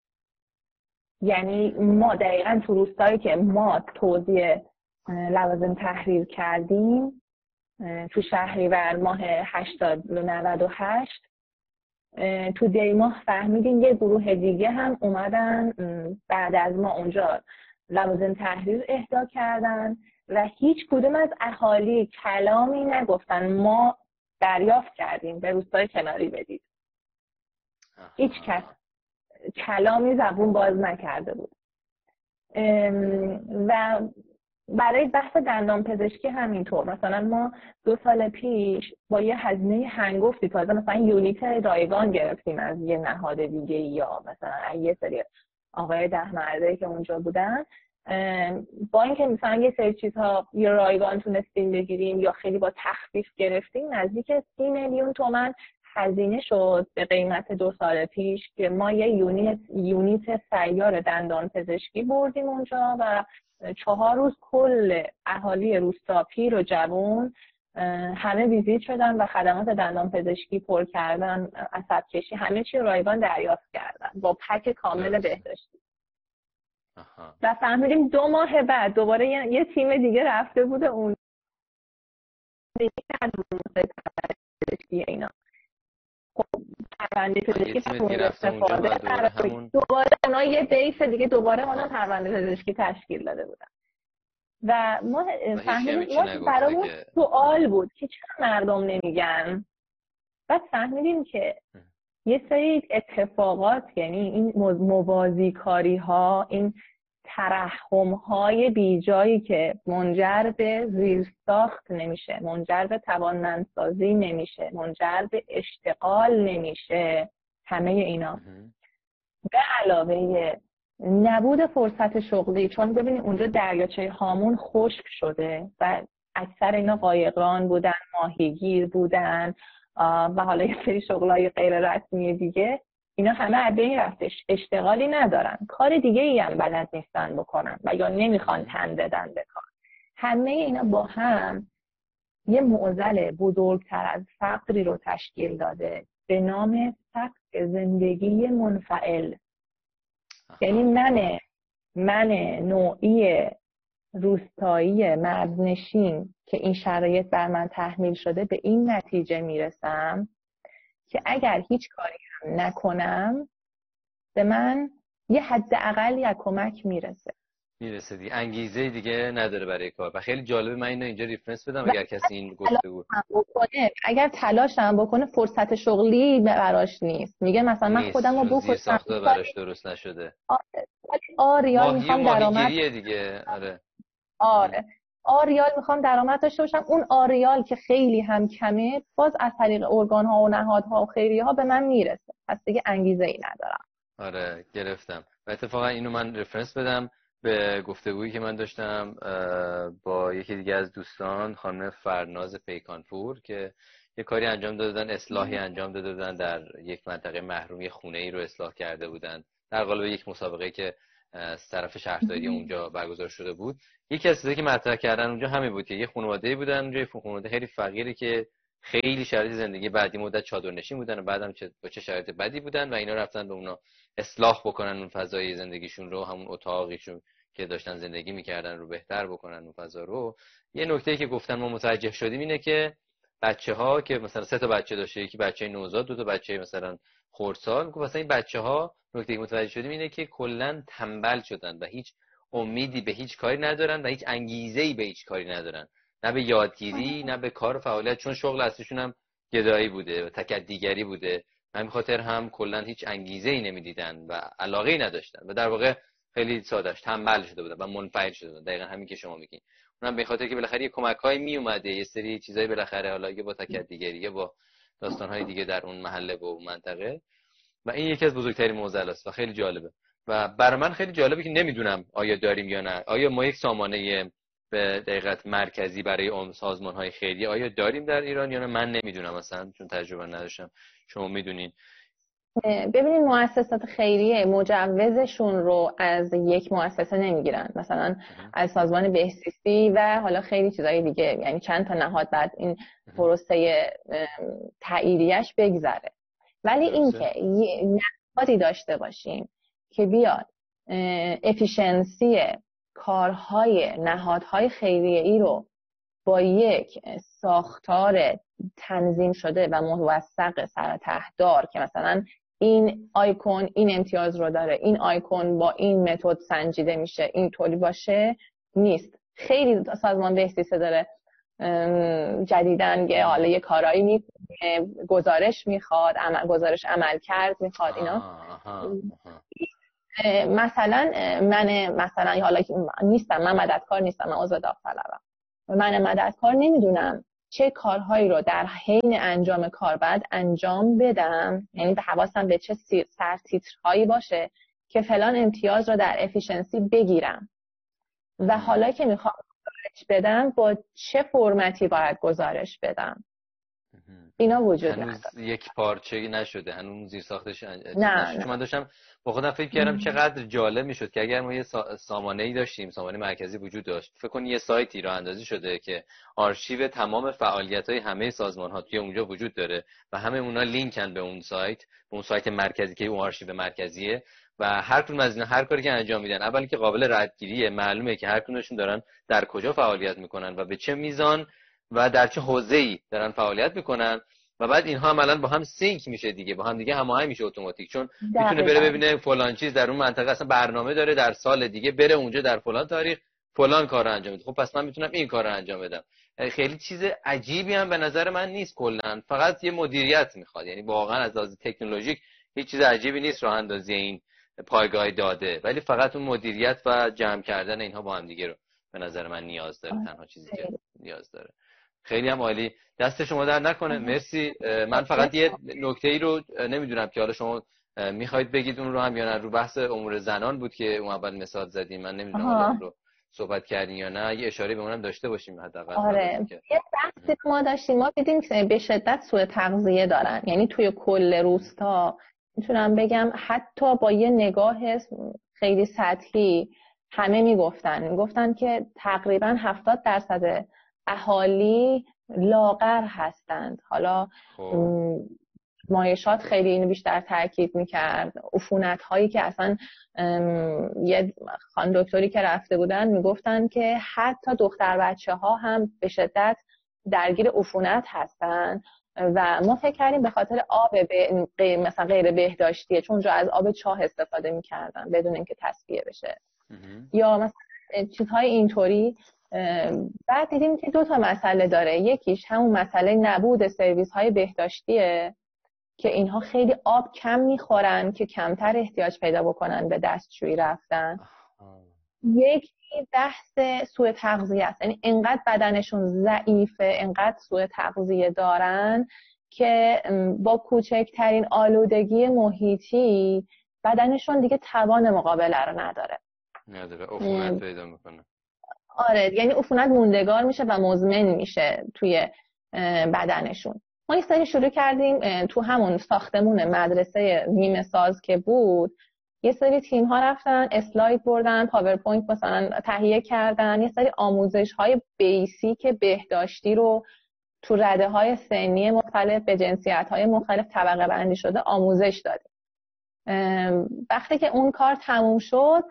یعنی ما دقیقاً تو روستایی که ما توزیع لوازم تحریر کردیم تو شهریور ماه هشتاد نود و هشت، تو دی ماه فهمیدیم یه گروه دیگه هم اومدن بعد از ما اونجا لوازم تحریر اهدا کردن و هیچ کدوم از اهالی کلامی نگفتن. ما دریافت کردیم به روستای کناری بدید، هیچ کس کلامی زبون باز نکرده بود. و برای بحث دندانپزشکی همینطور، مثلا ما دو سال پیش با یه هزینه هنگفتی تازه مثلا یونیت رایگان گرفتیم از یه نهاد دیگه، یا مثلا یه سری آقای ده مرده که اونجا بودن، با اینکه مثلا یه سری چیزها یه رایگان تونستیم بگیریم یا خیلی با تخفیف گرفتیم، نزدیک سی میلیون تومان هزینه شد به قیمت دو سال پیش که ما یه یونیت یونیت سیار دندانپزشکی بردیم اونجا و چهار روز کل اهالی روستا، پیر و جوان، همه ویزیت شدن و خدمات دندان پزشکی پر کردن، عصب کشی، همه چی رایگان دریافت کردن با پک کامل بهداشتی. آها. و فهمیدیم دو ماه بعد دوباره یه, یه تیم دیگه رفته بوده اون دیگه پزشکی اینا. خب پرونده پزشکی پرونده استفاده دوباره, دوباره اونا یه بیس دیگه دوباره اونا پرونده پزشکی تشکیل داده بودن. و ما فهمیدیم ما برامون سوال بود که چرا مردم نمیگن. بعد فهمیدیم که یه سری اتفاقات، یعنی این موازی کاری ها، این ترحم های بیجایی که منجر به زیرساخت نمیشه، منجر به توانمندسازی نمیشه، منجر به اشتغال نمیشه، همه اینا به علاوه نبود فرصت شغلی. چون ببینید اونجا دریاچه هامون خشک شده و اکثر اینا قایقران بودن، ماهیگیر بودن و حالا یه سری شغلای غیر رسمی دیگه، اینا همه از بین رفتش، اشتغالی ندارن، کار دیگه ای هم بلد نیستن بکنن و یا نمیخوان تن بدن به کار. همه اینا با هم یه معضل بزرگتر از فقری رو تشکیل داده به نام فقر زندگی منفعل. یعنی من من نوعی روستایی مرزنشین که این شرایط بر من تحمیل شده به این نتیجه میرسم که اگر هیچ کاری هم نکنم به من یه حداقل یک کمک میرسه میرسه دیگه، انگیزه دیگه نداره برای کار. و خیلی جالبه، من اینو اینجا ریفرنس بدم اگر کسی این گفتگو بکنه، اگر تلاشم بکنه فرصت شغلی براش نیست. میگه مثلا من خودم رو بکشم، ساخته براش درست نشده. آریال میخوام درآمد دیگه، آره آره آریال میخوام درآمد داشته باشم، اون آریال که خیلی هم کمه باز از طریق ارگان ها و نهادها و خیریه ها به من میرسه، پس دیگه انگیزه ای ندارم. آره گرفتم. و اتفاقا اینو من رفرنس بدم به گفتگویی که من داشتم با یکی دیگه از دوستان، خانم فرناز پیکانپور، که یه کاری انجام داده بودن، اصلاحی انجام داده بودن در یک منطقه محرومی، خونه‌ای رو اصلاح کرده بودن در قالب یک مسابقه که از طرف شهرداری اونجا برگزار شده بود. یکی از چیزایی که مطرح کردن اونجا همین بود که یه خانواده‌ای بودن اونجا، یه خانواده خیلی فقیری که خیلی شرایط زندگی بعدی مدت چادرنشین بودن و بعدم چه با چه شرایط بدی بودن و اینا رفتن به اونا اصلاح بکنن اون فضای زندگیشون رو، همون اتاقیشون که داشتن زندگی میکردن رو بهتر بکنن اون فضا رو. یه نکته‌ای که گفتن ما متوجه شدیم اینه که بچه‌ها که مثلا سه تا بچه داشته، یکی بچه‌ی نوزاد، دو تا بچه‌ی مثلا خردسال، میگه مثلا این بچه‌ها، نکته‌ای که متوجه شدیم اینه که کلاً تنبل شدن و هیچ امیدی به هیچ کاری ندارن و هیچ انگیزه‌ای به هیچ کاری ندارن، نه به یادگیری، نه به کار و فعالیت، چون شغل اصلیشون هم گدایی بوده و تکدیگری بوده. همین خاطر هم کلاً هیچ انگیزه‌ای نمی‌دیدن و علاقه‌ای نداشتن و در واقع خیلی سادهش تنبل شده بودن و منفعل شده بودن. دقیقاً همین که شما میگین. اونم به خاطر که بالاخره کمک‌های می اومده، یه سری چیزای بالاخره حالا یه با تکدیگری، یه با داستان‌های دیگه در اون محله و منطقه، و این یکی از بزرگترین معضلاست و خیلی جالبه. و برای من خیلی جالبه که نمیدونم آیا داریم یا نه. آیا ما یک سامانه به دقت مرکزی برای عموم سازمان‌های خیریه آیا داریم در ایران یا نه؟ من نمیدونم اصلا، چون تجربه نداشتم. شما میدونین. ببینید مؤسسات خیریه مجوزشون رو از یک مؤسسه نمیگیرن، مثلا از سازمان بهسیستی و حالا خیلی چیزای دیگه، یعنی چند تا نهاد بعد این پروسه تاییدیش بگذره. ولی اینکه نهادی داشته باشیم که بیاد افیشنسی کارهای نهادهای خیریه ای رو با یک ساختار تنظیم شده و موثق سر تهدار که مثلا این آیکون این امتیاز رو داره، این آیکون با این متد سنجیده میشه، این طولی باشه، نیست. خیلی سازمان بهسیسه داره جدیدن که حالا یه کارایی میکنه، گزارش میخواد، عمل، گزارش عمل کرد میخواد اینا. مثلا من مثلا حالا نیستم، من مددکار نیستم، من عضو داوطلبم، من مددکار نمیدونم چه کارهایی رو در حین انجام کار باید انجام بدم، یعنی به حواسم به چه سرتیترهایی باشه که فلان امتیاز رو در افیشنسی بگیرم، و حالا که میخوام گزارش بدم با چه فرمتی باید گزارش بدم. اینا وجود نداره. یک پارچه‌ای نشده هنوز، زیر ساختش نشده. نه، چون من داشتم با خودم فکر کردم چقدر جالب میشد که اگر ما یه سامانه‌ای داشتیم، سامانه مرکزی وجود داشت، فکر کن یه سایتی راه اندازی شده که آرشیو تمام فعالیت‌های همه سازمان‌ها توی اونجا وجود داره و همه اونا لینکن به اون سایت، به اون سایت مرکزی که اون آرشیو مرکزیه و هر کدوم از اینا هر کاری که انجام میدن اولی که قابل ردگیریه، معلومه که هر کدومشون دارن در کجا فعالیت میکنن و به چه میزان و در چه حوزه‌ای دارن فعالیت میکنن و بعد اینها عملاً با هم سینک میشه دیگه، با هم دیگه هماهنگ میشه اتوماتیک، چون میتونه بره ببینه فلان چیز در اون منطقه اصلا برنامه داره در سال دیگه بره اونجا در فلان تاریخ فلان کارو انجام بده. خب پس من میتونم این کارو انجام بدم. خیلی چیز عجیبی هم به نظر من نیست، کلاً فقط یه مدیریت میخواد، یعنی واقعاً از لحاظ تکنولوژیک هیچ چیز عجیبی نیست راه اندازی این پایگاه داده، ولی فقط اون مدیریت و جمع کردن اینها با هم دیگه رو به نظر من نیاز داره، تنها چیزی که نیاز داره. خیلی هم عالی، دست شما در نکنه. مرسی. من فقط یه نکته‌ای رو نمیدونم که حالا شما میخواید بگید اون رو هم یا نه، رو بحث امور زنان بود که اون اول مثال زدیم، من نمیدونم اون رو صحبت کردین یا نه، یه اشاره به اونم داشته باشیم حداقل. آره، یه بحثی ما داشتیم، ما دیدیم که به شدت سوء تغذیه دارن، یعنی توی کل روستا میتونم بگم حتی با یه نگاه خیلی سطحی همه میگفتن میگفتن که تقریبا هفتاد درصد اهالی لاغر هستند. حالا م... مایشات خیلی اینو بیشتر تاکید میکرد، عفونت هایی که اصلا ام... یه خان دکتری که رفته بودن میگفتن که حتی دختر بچه ها هم به شدت درگیر عفونت هستن و ما فکر کردیم به خاطر آب به... مثلا غیر بهداشتیه، چون جا از آب چاه استفاده میکردن بدون اینکه تصفیه بشه یا مثلا چیزهای اینطوری. بعد دیدیم که دو تا مسئله داره، یکیش همون مسئله نبود سرویس های بهداشتیه که اینها خیلی آب کم میخورن که کمتر احتیاج پیدا بکنن به دستشویی رفتن. یکی بحث سوء تغذیه است، یعنی انقدر بدنشون ضعیفه، انقدر سوء تغذیه دارن که با کوچکترین آلودگی محیطی بدنشون دیگه توان مقابله رو نداره، نداره، عفونت پیدا میکنه. آره، یعنی عفونت موندگار میشه و مزمن میشه توی بدنشون. ما یه سری شروع کردیم تو همون ساختمون مدرسه نیمه ساز که بود، یه سری تیم ها رفتن اسلاید بردن، پاورپوینت مثلا تهیه کردن، یه سری آموزش های بیسیک بهداشتی رو تو رده های سنی مختلف به جنسیت های مختلف طبقه بندی شده آموزش دادیم. وقتی که اون کار تموم شد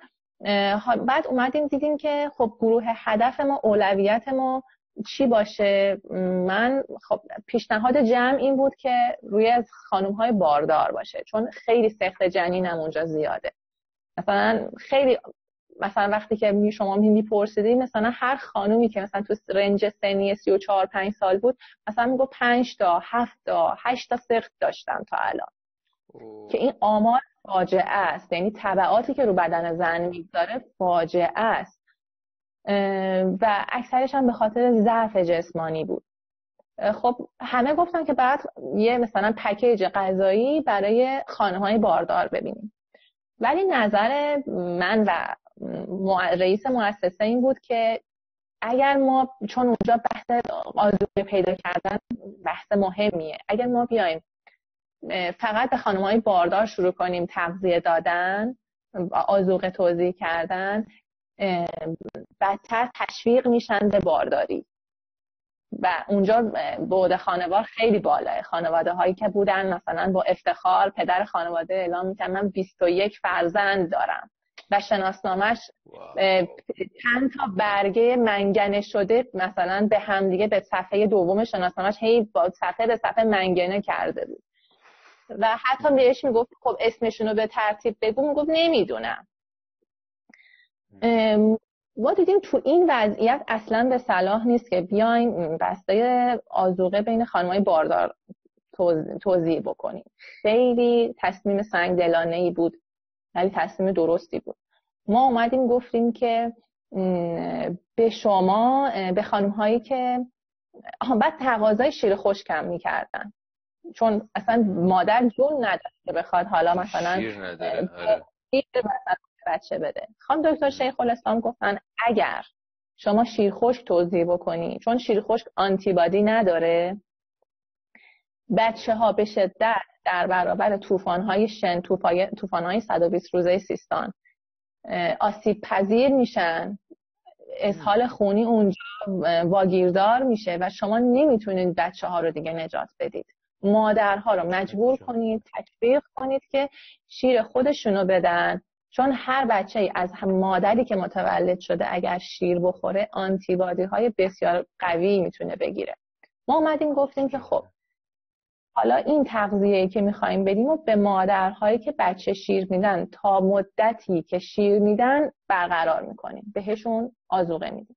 بعد اومدیم دیدیم که خب گروه هدف ما، اولویت ما چی باشه. من خب پیشنهاد جمع این بود که روی از خانم‌های باردار باشه، چون خیلی سقط جنینم اونجا زیاده. مثلا خیلی مثلا وقتی که می شما میپرسیدین مثلا هر خانومی که مثلا تو رنج سنی سی و چهار پنج سال بود مثلا میگه پنج تا هفت تا هشت تا سقط داشتم تا الان او. که این آمار فاجعه است، یعنی تبعاتی که رو بدن زن میگذاره فاجعه است و اکثرش هم به خاطر ضعف جسمانی بود. خب همه گفتن که بعد یه مثلا پکیج غذایی برای خانم‌های باردار ببینیم، ولی نظر من و رئیس مؤسسه این بود که اگر ما، چون اونجا بحث آزادی پیدا کردن بحث مهمیه، اگر ما بیایم فقط به خانم‌های باردار شروع کنیم تغذیه دادن و آذوقه توزیع کردن، بدتر تشویق میشن به بارداری و اونجا بعد خانوار خیلی بالاه. خانواده هایی که بودن مثلا با افتخار پدر خانواده اعلام میکنن من بیست و یک فرزند دارم و شناسنامش چند تا برگه منگنه شده مثلا به همدیگه، به صفحه دوم شناسنامش هی با صفحه به صفحه منگنه کرده بود و حتی بهش میگفت خب اسمشونو به ترتیب بگو، میگفت نمیدونم. ما دیدیم تو این وضعیت اصلا به صلاح نیست که بیایم بسته آذوقه بین خانمای باردار توزیع بکنیم. خیلی تصمیم سنگدلانه‌ای بود ولی تصمیم درستی بود. ما اومدیم گفتیم که به شما، به خانم‌هایی که بعد تقاضای شیر خشک هم می‌کردن، چون اصلا مادر جون نداره که بخواد حالا مثلا شیر نداره شیر بچه بده. خانم دکتر شیخ الاسلام گفتن اگر شما شیر خشک توزیع بکنی، چون شیر خشک آنتی بادی نداره بچه ها به شدت در برابر طوفان های شن، طوفان های صد و بیست روزه سیستان آسیب پذیر میشن، اسهال خونی اونجا واگیردار میشه و شما نمیتونید بچه ها رو دیگه نجات بدید. مادرها رو مجبور کنید، تشویق کنید که شیر خودشونو بدن، چون هر بچه‌ای از مادری که متولد شده اگر شیر بخوره آنتیبادی های بسیار قوی میتونه بگیره. ما اومدیم گفتیم که خب حالا این تغذیه‌ای که می‌خوایم بدیم و به مادرهایی که بچه شیر میدن تا مدتی که شیر میدن برقرار میکنیم، بهشون آذوقه میدیم.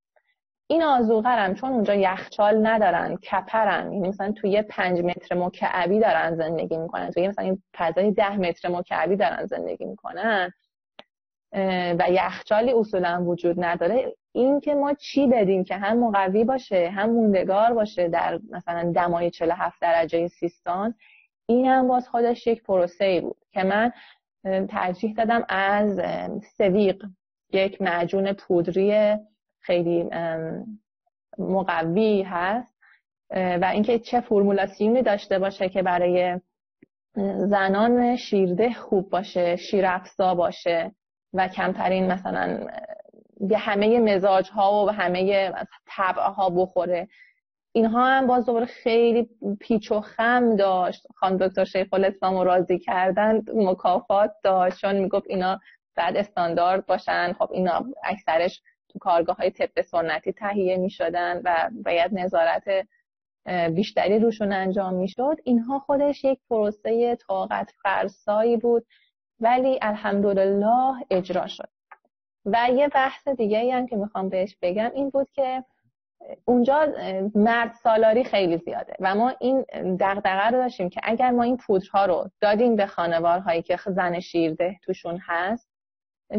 این آذوقه هم چون اونجا یخچال ندارن، کپرن، یعنی مثلا توی پنج متر مکعبی دارن زندگی میکنن، توی مثلا این فضای ده متر مکعبی دارن زندگی میکنن و یخچالی اصولا وجود نداره. این که ما چی بدیم که هم مقوی باشه هم موندگار باشه در مثلا دمای چهل و هفت درجه سیستان، این هم باز خودش یک پروسه‌ای بود که من ترجیح دادم از سویق، یک معجون پودری خیلی مقوی هست و اینکه چه فرمولاسیونی داشته باشه که برای زنان شیرده خوب باشه، شیرافزا باشه و کمترین مثلا به همه مزاج ها و به همه طبع ها بخوره. اینها هم باز دوباره خیلی پیچ و خم داشت. خانم دکتر شیخ الاسلام راضی کردن مکافات داشت، چون میگفت اینا بعد استاندارد باشن. خب اینا اکثرش تو کارگاه های طب سنتی تهیه میشدن و باید نظارت بیشتری روشون انجام میشد. اینها خودش یک پروسه طاقت فرسایی بود، ولی الحمدلله اجرا شد. و یه بحث دیگه‌ای هم که میخوام بهش بگم این بود که اونجا مرد سالاری خیلی زیاده و ما این دغدغه رو داشتیم که اگر ما این پودرها رو دادیم به خانوارهایی که زن شیرده توشون هست،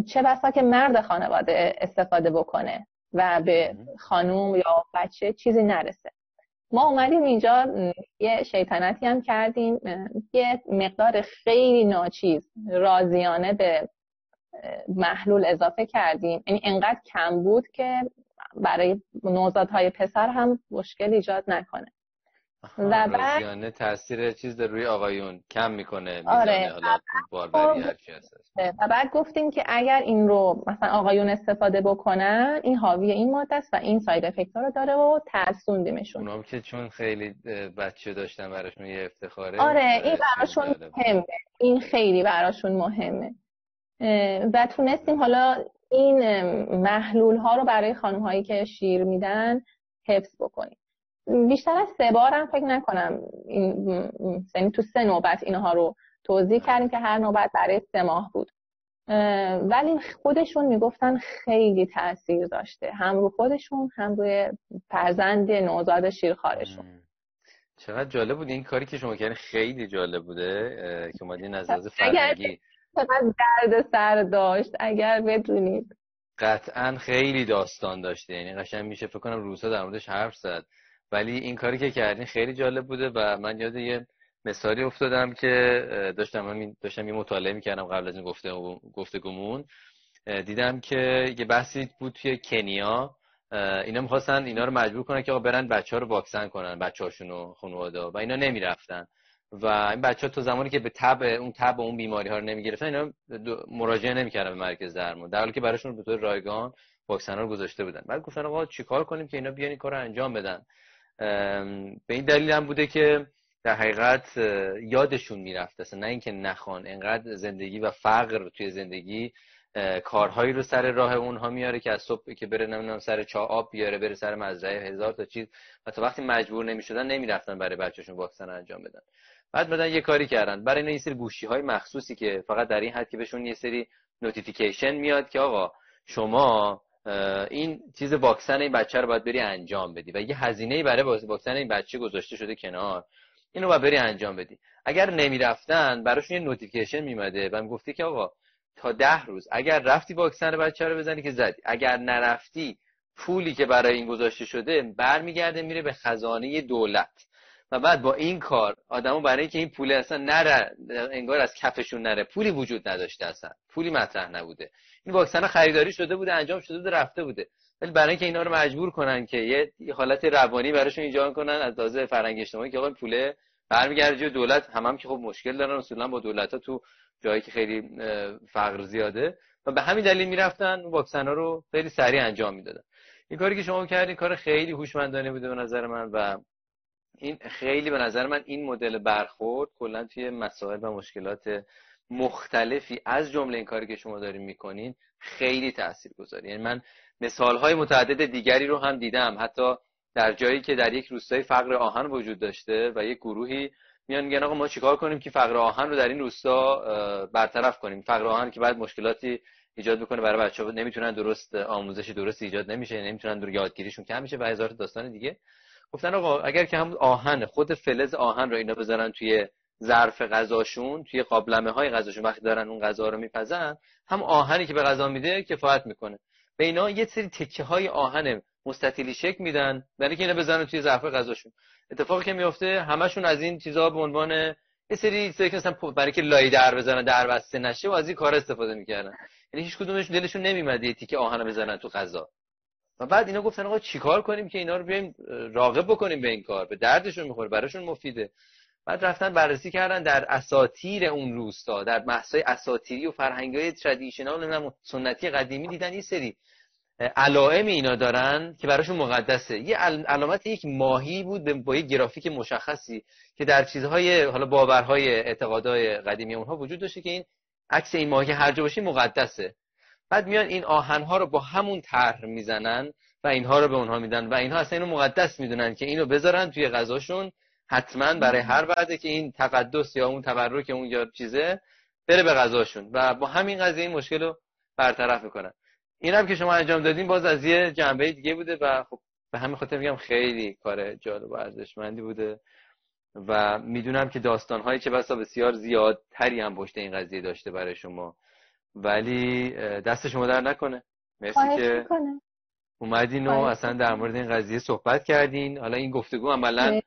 چه بسا که مرد خانواده استفاده بکنه و به خانوم یا بچه چیزی نرسه. ما اومدیم اینجا یه شیطنتی هم کردیم، یه مقدار خیلی ناچیز رازیانه به محلول اضافه کردیم، یعنی انقدر کم بود که برای نوزادهای پسر هم مشکل ایجاد نکنه. و رازیانه تاثیر چیز در روی آقایون کم میکنه. آره. و بعد گفتیم که اگر این رو مثلا آقایون استفاده بکنن، این حاوی این ماده است و این ساید افکت ها رو داره و ترسوندیمشون. اونا که چون خیلی بچه داشتن براشون یه افتخاره. آره این براشون مهمه، این خیلی براشون مهمه و تونستیم حالا این محلول ها رو برای خانم هایی که شیر میدن حفظ بکنیم. بیشتر از سه بارم فکر نکنم این تو سه نوبت اینها رو توضیح کردیم که هر نوبت برای سه ماه بود، ولی خودشون میگفتن خیلی تاثیر داشته، هم رو خودشون هم روی فرزند نوزاد شیرخوارشون. چقدر جالب بود این کاری که شما کردین، خیلی جالب بوده که اومدین از لحاظ فرهنگی. چقدر درد سر داشت اگر بدونید. قطعاً خیلی داستان داشته، یعنی قشنگ میشه فکر کنم روزها در موردش حرف زد، ولی این کاری که کردین خیلی جالب بوده. و من یاد یه مثالی افتادم که داشتم داشتم یه مطالعه میکردم قبل از این گفتگومون، دیدم که یه بحثی بود توی کنیا، اینا می‌خواستن اینا رو مجبور کنن که آقا برن بچه‌ها رو واکسن کنن، بچه‌هاشونو خانواده‌ها، و اینا نمی‌رفتن و این بچه‌ها تو زمانی که به تبع اون تبع اون بیماری‌ها رو نمی‌گرفتن، اینا مراجعه نمی‌کردن به مرکز درمان، در حالی که براشون به طور رایگان واکسن‌ها رو گذاشته بودن. بعد گفتن آقا چیکار کنیم که اینا بیان این کارو انجام بدن؟ به این دلیل هم بوده که در حقیقت یادشون میرفت، اصلا نه اینکه نخوان، انقدر زندگی و فقر توی زندگی کارهایی رو سر راه اونها میاره که از صبح که بره نمیدونم سر چاه آب بیاره، بره سر مزرعه، هزار تا چیز، و تا وقتی مجبور نمیشدن نمیرفتن برای بچه‌شون واکسن انجام بدن. بعد بعدن یه کاری کردن، برای اینا یه سری گوشی‌های مخصوصی که فقط در این حد که بهشون یه سری نوتیفیکیشن میاد که آقا شما این چیز واکسن این بچه رو باید بری انجام بدی و یه هزینه‌ای برای واکسن این بچه گذاشته شده کنار، اینو باید بری انجام بدی. اگر نمیرفتن براشون یه نوتیفیکیشن میومده و میگفتی که آقا تا ده روز اگر رفتی واکسن بچه رو بزنی که زدی، اگر نرفتی پولی که برای این گذاشته شده برمیگرده میره به خزانه دولت. و بعد با این کار آدمو برای اینکه این پول اصلا نره، انگار از کفشون نره، پولی وجود نداشته، اصلا پولی مطرح نبوده، این واکسن خریداری شده بوده، انجام شده بوده، رفته بوده، ولی برای اینکه اینا رو مجبور کنن که یه حالت روانی براشون ایجاد کنن از لحاظ فرهنگ اجتماعی که آقا پول برمیگرده جو دولت. هم هم که خب مشکل دارن اصولا با دولت‌ها تو جایی که خیلی فقر زیاده و به همین دلیل میرفتن واکسن‌ها رو خیلی سریع انجام میدادن. این کاری که شما کردین کار خیلی هوشمندانه بوده به نظر من و این خیلی به نظر من این مدل برخورد کلا توی مسائل و مشکلات مختلفی از جمله این کاری که شما دارین میکنین خیلی تاثیرگذاره. یعنی من مثال‌های متعدد دیگری رو هم دیدم، حتی در جایی که در یک روستای فقر آهن وجود داشته و یک گروهی میان میگن آقا ما چیکار کنیم که فقر آهن رو در این روستا برطرف کنیم، فقر آهن که بعد مشکلاتی ایجاد میکنه برای بچه‌ها، نمیتونن درست آموزش درست ایجاد نمیشه، نمیتونن در یادگیریشون کم میشه و هزار داستان دیگه. گفتن آقا اگر که هم آهن خود فلز آهن رو اینا بذارن توی ظرف غذاشون، توی قابلمه‌های غذاشون، وقتی دارن اون غذا رو میپزن هم آهنی که به غذا میده کفایت میکنه. به اینا یه سری تکه‌های آهن مستطیلی شکل میدن برای اینکه اینا بزنن توی ظرف غذاشون. اتفاقی که میفته همشون از این چیزا به عنوان یه سری چیزا که مثلا برای که لای در بزنن در بسته نشه و از این کارا استفاده میکردن. یعنی هیچ کدومش دلشون نمیومد یه تیکه آهن بزنن تو غذا. و بعد اینا گفتن آقا چیکار کنیم که اینا رو بیایم راغب بکنیم به این کار، به دردشون میخوره، براشون مفیده. بعد رفتن بررسی کردن در اساطیر اون روستا، در محصای اساطیری و فرهنگای ترادیشنال سنتی قدیمی، دیدن این سری علائم اینا دارن که براشون مقدسه. یه علامت یک ماهی بود با یه گرافیک مشخصی که در چیزهای حالا باورهای اعتقادهای قدیمی اونها وجود داشته که این عکس این ماهی هر جا باشه مقدسه. بعد میان این آهن‌ها رو با همون طرح میزنن و اینها رو به اونها میدن و اینها اصلا اینو مقدس میدونن که اینو بذارن توی غذاشون حتما برای هر وعده که این تقدس یا اون تبرک اون یا چیزه بره به غذاشون و با همین قضیه این مشکل رو برطرف میکنن. اینم که شما انجام دادین باز از یه جنبه دیگه بوده و خب به همین خاطر میگم خیلی کار جالب و ارزشمندی بوده و میدونم که داستان‌هایی چه بسا بسیار زیادتری هم پشت این قضیه داشته برای شما، ولی دست شما در نکنه. مرسی که میکنه. اومدین و اصلا در مورد این قضیه صحبت کردین. حالا این گفتگو عملاً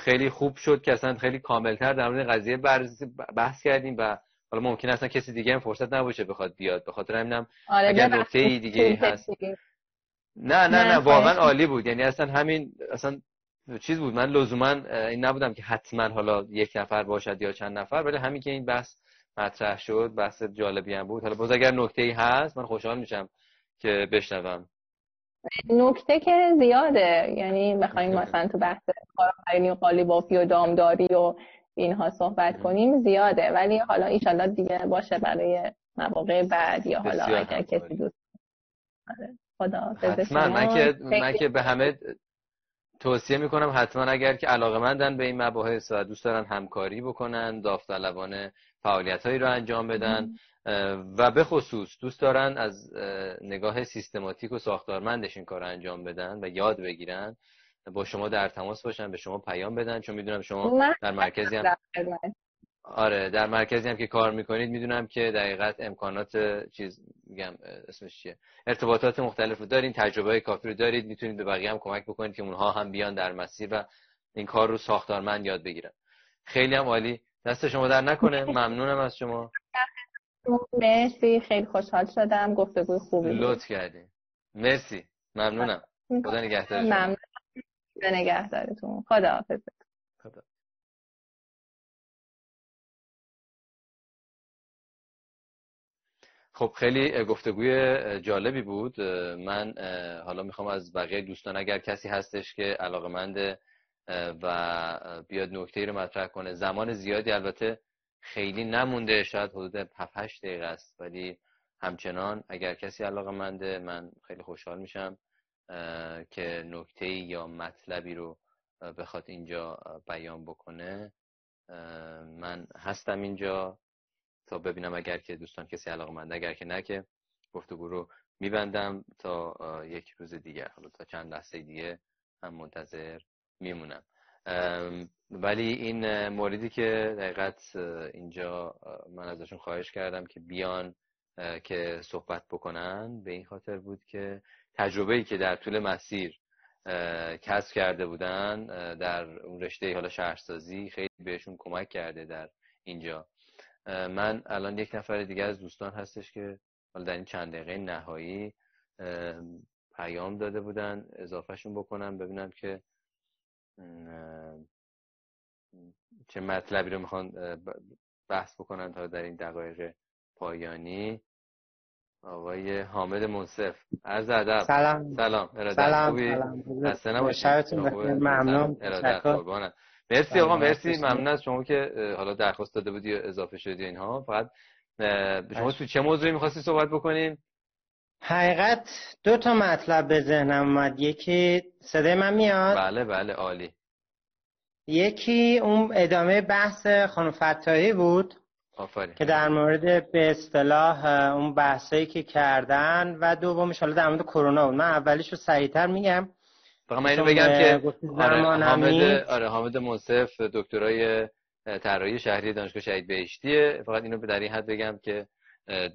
خیلی خوب شد که اصلا خیلی کاملتر در مورد قضیه بحث کردیم و حالا ممکنه اصلا کسی دیگه هم فرصت نباشه بخواد بیاد، به خاطر همینم اگر نکته‌ای دیگه هست. نه نه نه واقعا عالی بود. یعنی اصلا همین اصلا چیز بود، من لزوما این نبودم که حتما حالا یک نفر باشد یا چند نفر، ولی همین که این بحث مطرح شد بحث جالبی هم بود. حالا باز اگر نکته‌ای هست من خوشحال میشم که بشنوم. نکته که زیاده، یعنی بخوایم مثلا تو بحث کارآفرینی و قالیبافی و دامداری و اینها صحبت کنیم زیاده، ولی حالا ان شاءالله دیگه باشه برای مواقع بعد یا حالا اگر کسی دوست داره. خدا حتما من که من که به همه توصیه میکنم حتما اگر که علاقه‌مندن به این مباحث و دوست دارن همکاری بکنن، داوطلبانه فعالیت‌هایی رو انجام بدن و به خصوص دوست دارن از نگاه سیستماتیک و ساختارمندش این کار رو انجام بدن و یاد بگیرن، با شما در تماس باشن، به شما پیام بدن، چون میدونم شما در مرکزی هم آره در مرکزی هم که کار میکنید میدونم که دقیقاً امکانات چیز میگم اسمش چیه ارتباطات مختلف رو دارین، تجربه کافی رو دارید، میتونید به بقیه هم کمک بکنید که اونها هم بیان در مسیر و این کار رو ساختارمند یاد بگیرن. خیلی هم عالی، دست شما در نکنه. ممنونم از شما. مرسی، خیلی خوشحال شدم، گفتگوی خوبی بود. لطف کردین. مرسی، ممنونم. خدا نگهدارتون. ممنونم. خدا نگهدارتون. خداحافظ. خدا. خب خیلی گفتگوی جالبی بود. من حالا میخوام از بقیه دوستان اگر کسی هستش که علاقه‌مند و بیاد نکته‌ای رو مطرح کنه، زمان زیادی البته خیلی نمونده، شاید حدود هفت هشت دقیقه است، ولی همچنان اگر کسی علاقه‌منده من خیلی خوشحال میشم که نکته‌ای یا مطلبی رو بخواد اینجا بیان بکنه. من هستم اینجا تا ببینم اگر که دوستان کسی علاقه‌منده، اگر که نه که گفتگو رو میبندم تا یک روز دیگر، حالا تا چند لحظه دیگه هم منتظر میمونم. ولی این موردی که دقیقاً اینجا من ازشون خواهش کردم که بیان که صحبت بکنن به این خاطر بود که تجربه‌ای که در طول مسیر کسب کرده بودن در اون رشته حالا شهرسازی خیلی بهشون کمک کرده در اینجا. من الان یک نفر دیگه از دوستان هستش که حالا در این چند دقیقه نهایی پیام داده بودن، اضافهشون بکنم ببینم که چه مطلبی رو میخوان بحث بکنن تا در این دقایق پایانی. آقای حامد منصف، عرض ادب. سلام سلام ارادت خوبی هستن؟ نباشید ممنون، ارادت قربانم. مرسی آقا، مرسی، ممنون از شما که حالا درخواست داده بودی اضافه شدی اینها. فقط شما تو چه موضوعی می‌خواستی صحبت بکنیم؟ حقیقت دو تا مطلب به ذهنم اومد. یکی صدای من میاد؟ بله بله، عالی. یکی اون ادامه بحث خانم فتاحی بود. آفرین. که در مورد به اصطلاح اون بحثایی که کردن و دومیش حالا در مورد کرونا بود. من اولیشو سریعتر میگم. فقط من اینو بگم که آره حامد آره حامد منصف دکترای طراحی شهری دانشگاه شهید بهشتیه. فقط اینو در این حد بگم که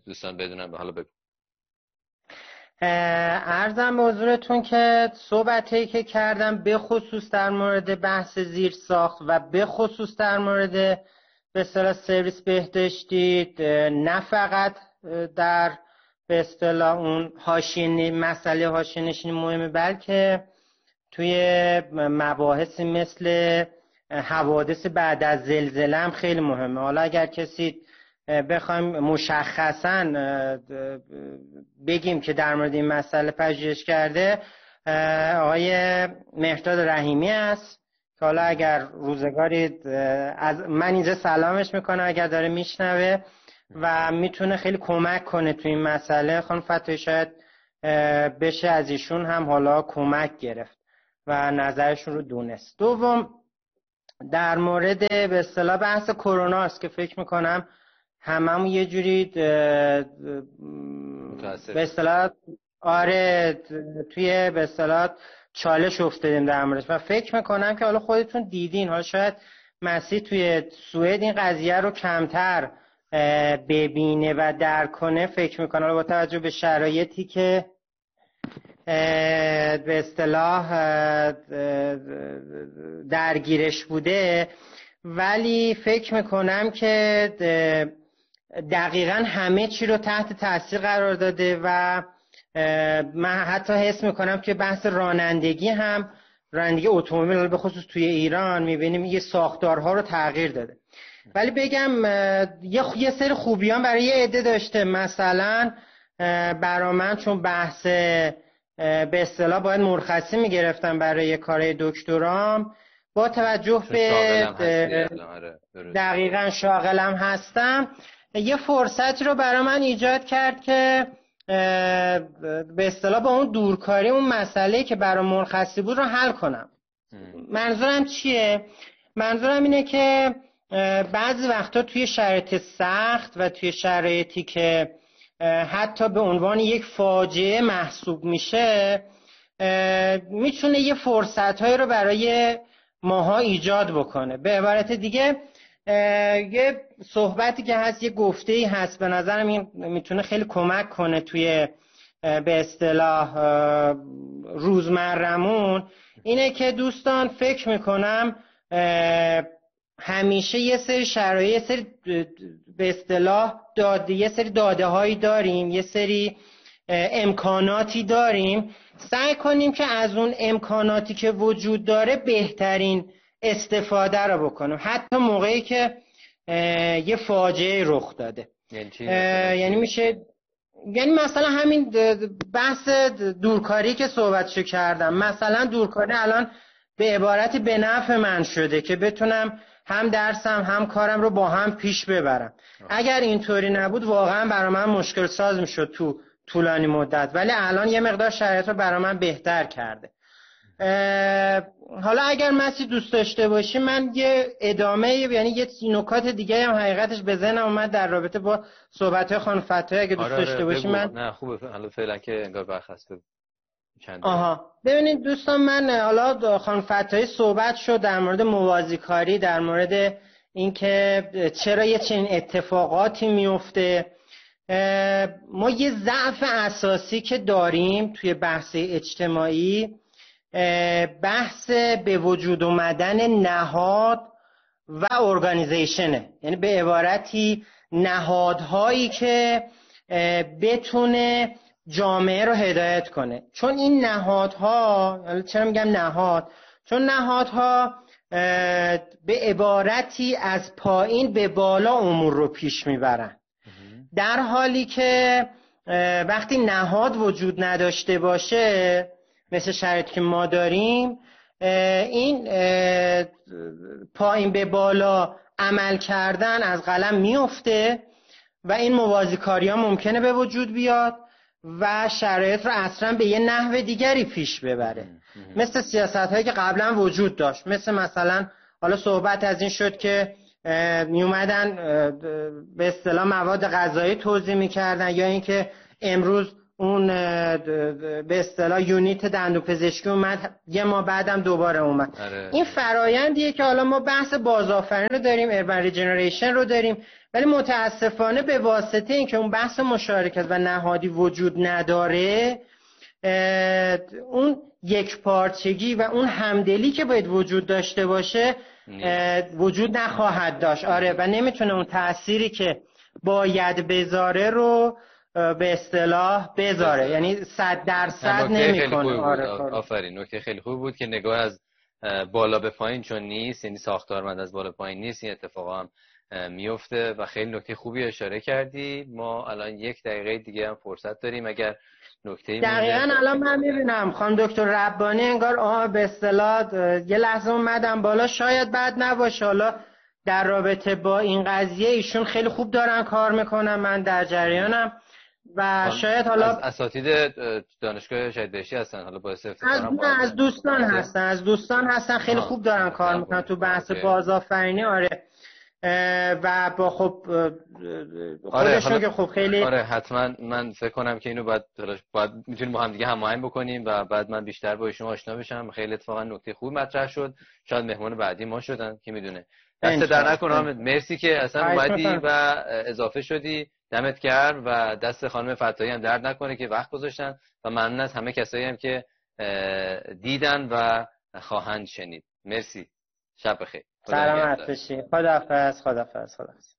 دوستان بدونن. حالا بگو. عرضم به حضورتون که صحبتی که کردم به خصوص در مورد بحث زیر ساخت و به خصوص در مورد به اصطلاح سرویس بهداشتی، نه فقط در به اصطلاح اون حاشیه مسئله حاشیه نشینی مهمه، بلکه توی مباحثی مثل حوادث بعد از زلزله هم خیلی مهمه. حالا اگر کسی بخوایم مشخصاً بگیم که در مورد این مسئله پژوهش کرده، آقای مهتاد رحیمی است که حالا اگر روزگاری از من اینجا سلامش میکنم اگر داره میشنوه و میتونه خیلی کمک کنه تو این مسئله. خانم فتاحی شاید بشه از ایشون هم حالا کمک گرفت و نظرشون رو دونست. دوم در مورد به اصطلاح بحث کرونا است که فکر میکنم هممون یه جوری به اصطلاح آره توی به اصطلاح چالش افتادیم در موردش و فکر میکنم که حالا خودتون دیدین، حالا شاید مسیح توی سوئد این قضیه رو کمتر ببینه و درک کنه. فکر میکنم حالا با توجه به شرایطی که به اصطلاح درگیرش بوده، ولی فکر میکنم که دقیقاً همه چی رو تحت تاثیر قرار داده و من حتی حس میکنم که بحث رانندگی هم، رانندگی اتومبیل به خصوص توی ایران میبینیم یه ساختارها رو تغییر داده. ولی بگم یه سری خوبیان برای یه عده داشته. مثلا برا من چون بحث به اصطلاح باید مرخصی میگرفتم برای کار دکترام، با توجه به دقیقاً شاغلم هستم، یه فرصتی رو برای من ایجاد کرد که به اصطلاح با اون دورکاری اون مسئله که برای مرخصی بود رو حل کنم. منظورم چیه؟ منظورم اینه که بعضی وقتا توی شرایط سخت و توی شرایطی که حتی به عنوان یک فاجعه محسوب میشه، میتونه یه فرصت‌هایی رو برای ماها ایجاد بکنه. به عبارت دیگه یه صحبتی که هست، یه گفته‌ای هست، به نظرم این میتونه خیلی کمک کنه توی به اصطلاح روزمرمون. اینه که دوستان فکر میکنم همیشه یه سری شرایط، یه سری به اصطلاح داده، یه سری داده هایی داریم، یه سری امکاناتی داریم. سعی کنیم که از اون امکاناتی که وجود داره بهترین استفاده رو بکنیم، حتی موقعی که یه فاجعه رخ داده. یعنی چی؟ یعنی میشه، یعنی مثلا همین بحث دورکاری که صحبتشو کردم، مثلا دورکاری الان به عبارتی به نفع من شده که بتونم هم درسم هم کارم رو با هم پیش ببرم. اگر اینطوری نبود واقعا برای من مشکل ساز میشد تو طولانی مدت، ولی الان یه مقدار شرایط رو برای من بهتر کرده. حالا اگر مسیح دوست داشته باشی، من یه ادامه، یعنی یه نکات دیگه هم حقیقتش به ذهنم اومد در رابطه با صحبت‌های خانم فتاحی، اگه دوست آره داشته باشی. من نه خوبه، حالا فعلا که انگار برخواسته چند. آها ببینید دوستان، من حالا خانم فتاحی صحبت شد در مورد موازیکاری، در مورد اینکه چرا یه چنین اتفاقاتی میفته. ما یه ضعف اساسی که داریم توی بحث اجتماعی، بحث به وجود اومدن نهاد و ارگانیزیشنه. یعنی به عبارتی نهادهایی که بتونه جامعه رو هدایت کنه. چون این نهادها، چرا میگم نهاد؟ چون نهادها به عبارتی از پایین به بالا امور رو پیش میبرن، در حالی که وقتی نهاد وجود نداشته باشه مثل شرایطی که ما داریم، این پایین به بالا عمل کردن از قلم میفته و این موازیکاری ها ممکنه به وجود بیاد و شرایط رو اصلا به یه نحو دیگری پیش ببره. مثل سیاست هایی که قبلا وجود داشت، مثل مثلا حالا صحبت از این شد که می اومدن به اصطلاح مواد غذایی توزیع میکردن، یا اینکه امروز اون به اصطلاح یونیت دندونپزشکی اومد یه ماه بعدم دوباره اومد. آره. این فرایندیه که حالا ما بحث بازآفرینی رو داریم، اربن ریجنریشن رو داریم، ولی متاسفانه به واسطه اینکه اون بحث مشارکت و نهادی وجود نداره، اون یکپارچگی و اون همدلی که باید وجود داشته باشه وجود نخواهد داشت. آره، و نمیتونه اون تأثیری که باید بذاره رو به اصطلاح بذاره، یعنی صد درصد نمیکنه. آره، آفرین، نکته خیلی خوب بود که نگاه از بالا به پایین چون نیست، یعنی ساختارمند از بالا پایین نیست، این اتفاقا هم میفته و خیلی نکته خوبی اشاره کردی. ما الان یک دقیقه دیگه هم فرصت داریم، اگر نکته دقیقاً الان من میبینم خانم دکتر ربانی انگار آها به اصطلاح یه لحظه اومدم بالا، شاید بد نباشه حالا در رابطه با این قضیه ایشون خیلی خوب دارن کار میکنن، من در جریانم و شاید حالا از اساتید دانشگاه شهید بهشتی هستن، حالا با افتخارم از, از دوستان هستن از دوستان هستن خیلی خوب دارن کار میکنن تو بحث بازآفرینی. آره و با خب خودشون آره، که خب خیلی آره حتما من فکر کنم که اینو بعد بعد میتونیم با هم دیگه هماهنگ بکنیم و بعد من بیشتر با ایشون آشنا بشم. خیلی اتفاقا نکته خوب مطرح شد، شاید مهمون بعدی ما شدن که میدونه. دست در نکن حامد، مرسی که اصلا اومدی و اضافه شدی، دمت گرم و دست خانم فتاحی هم درد نکنه که وقت گذاشتن و ممنون از همه کسایی هم که دیدن و خواهند شنید. مرسی، شب بخیر، سلامت باشی، خداحافظ خداحافظ خداحافظ.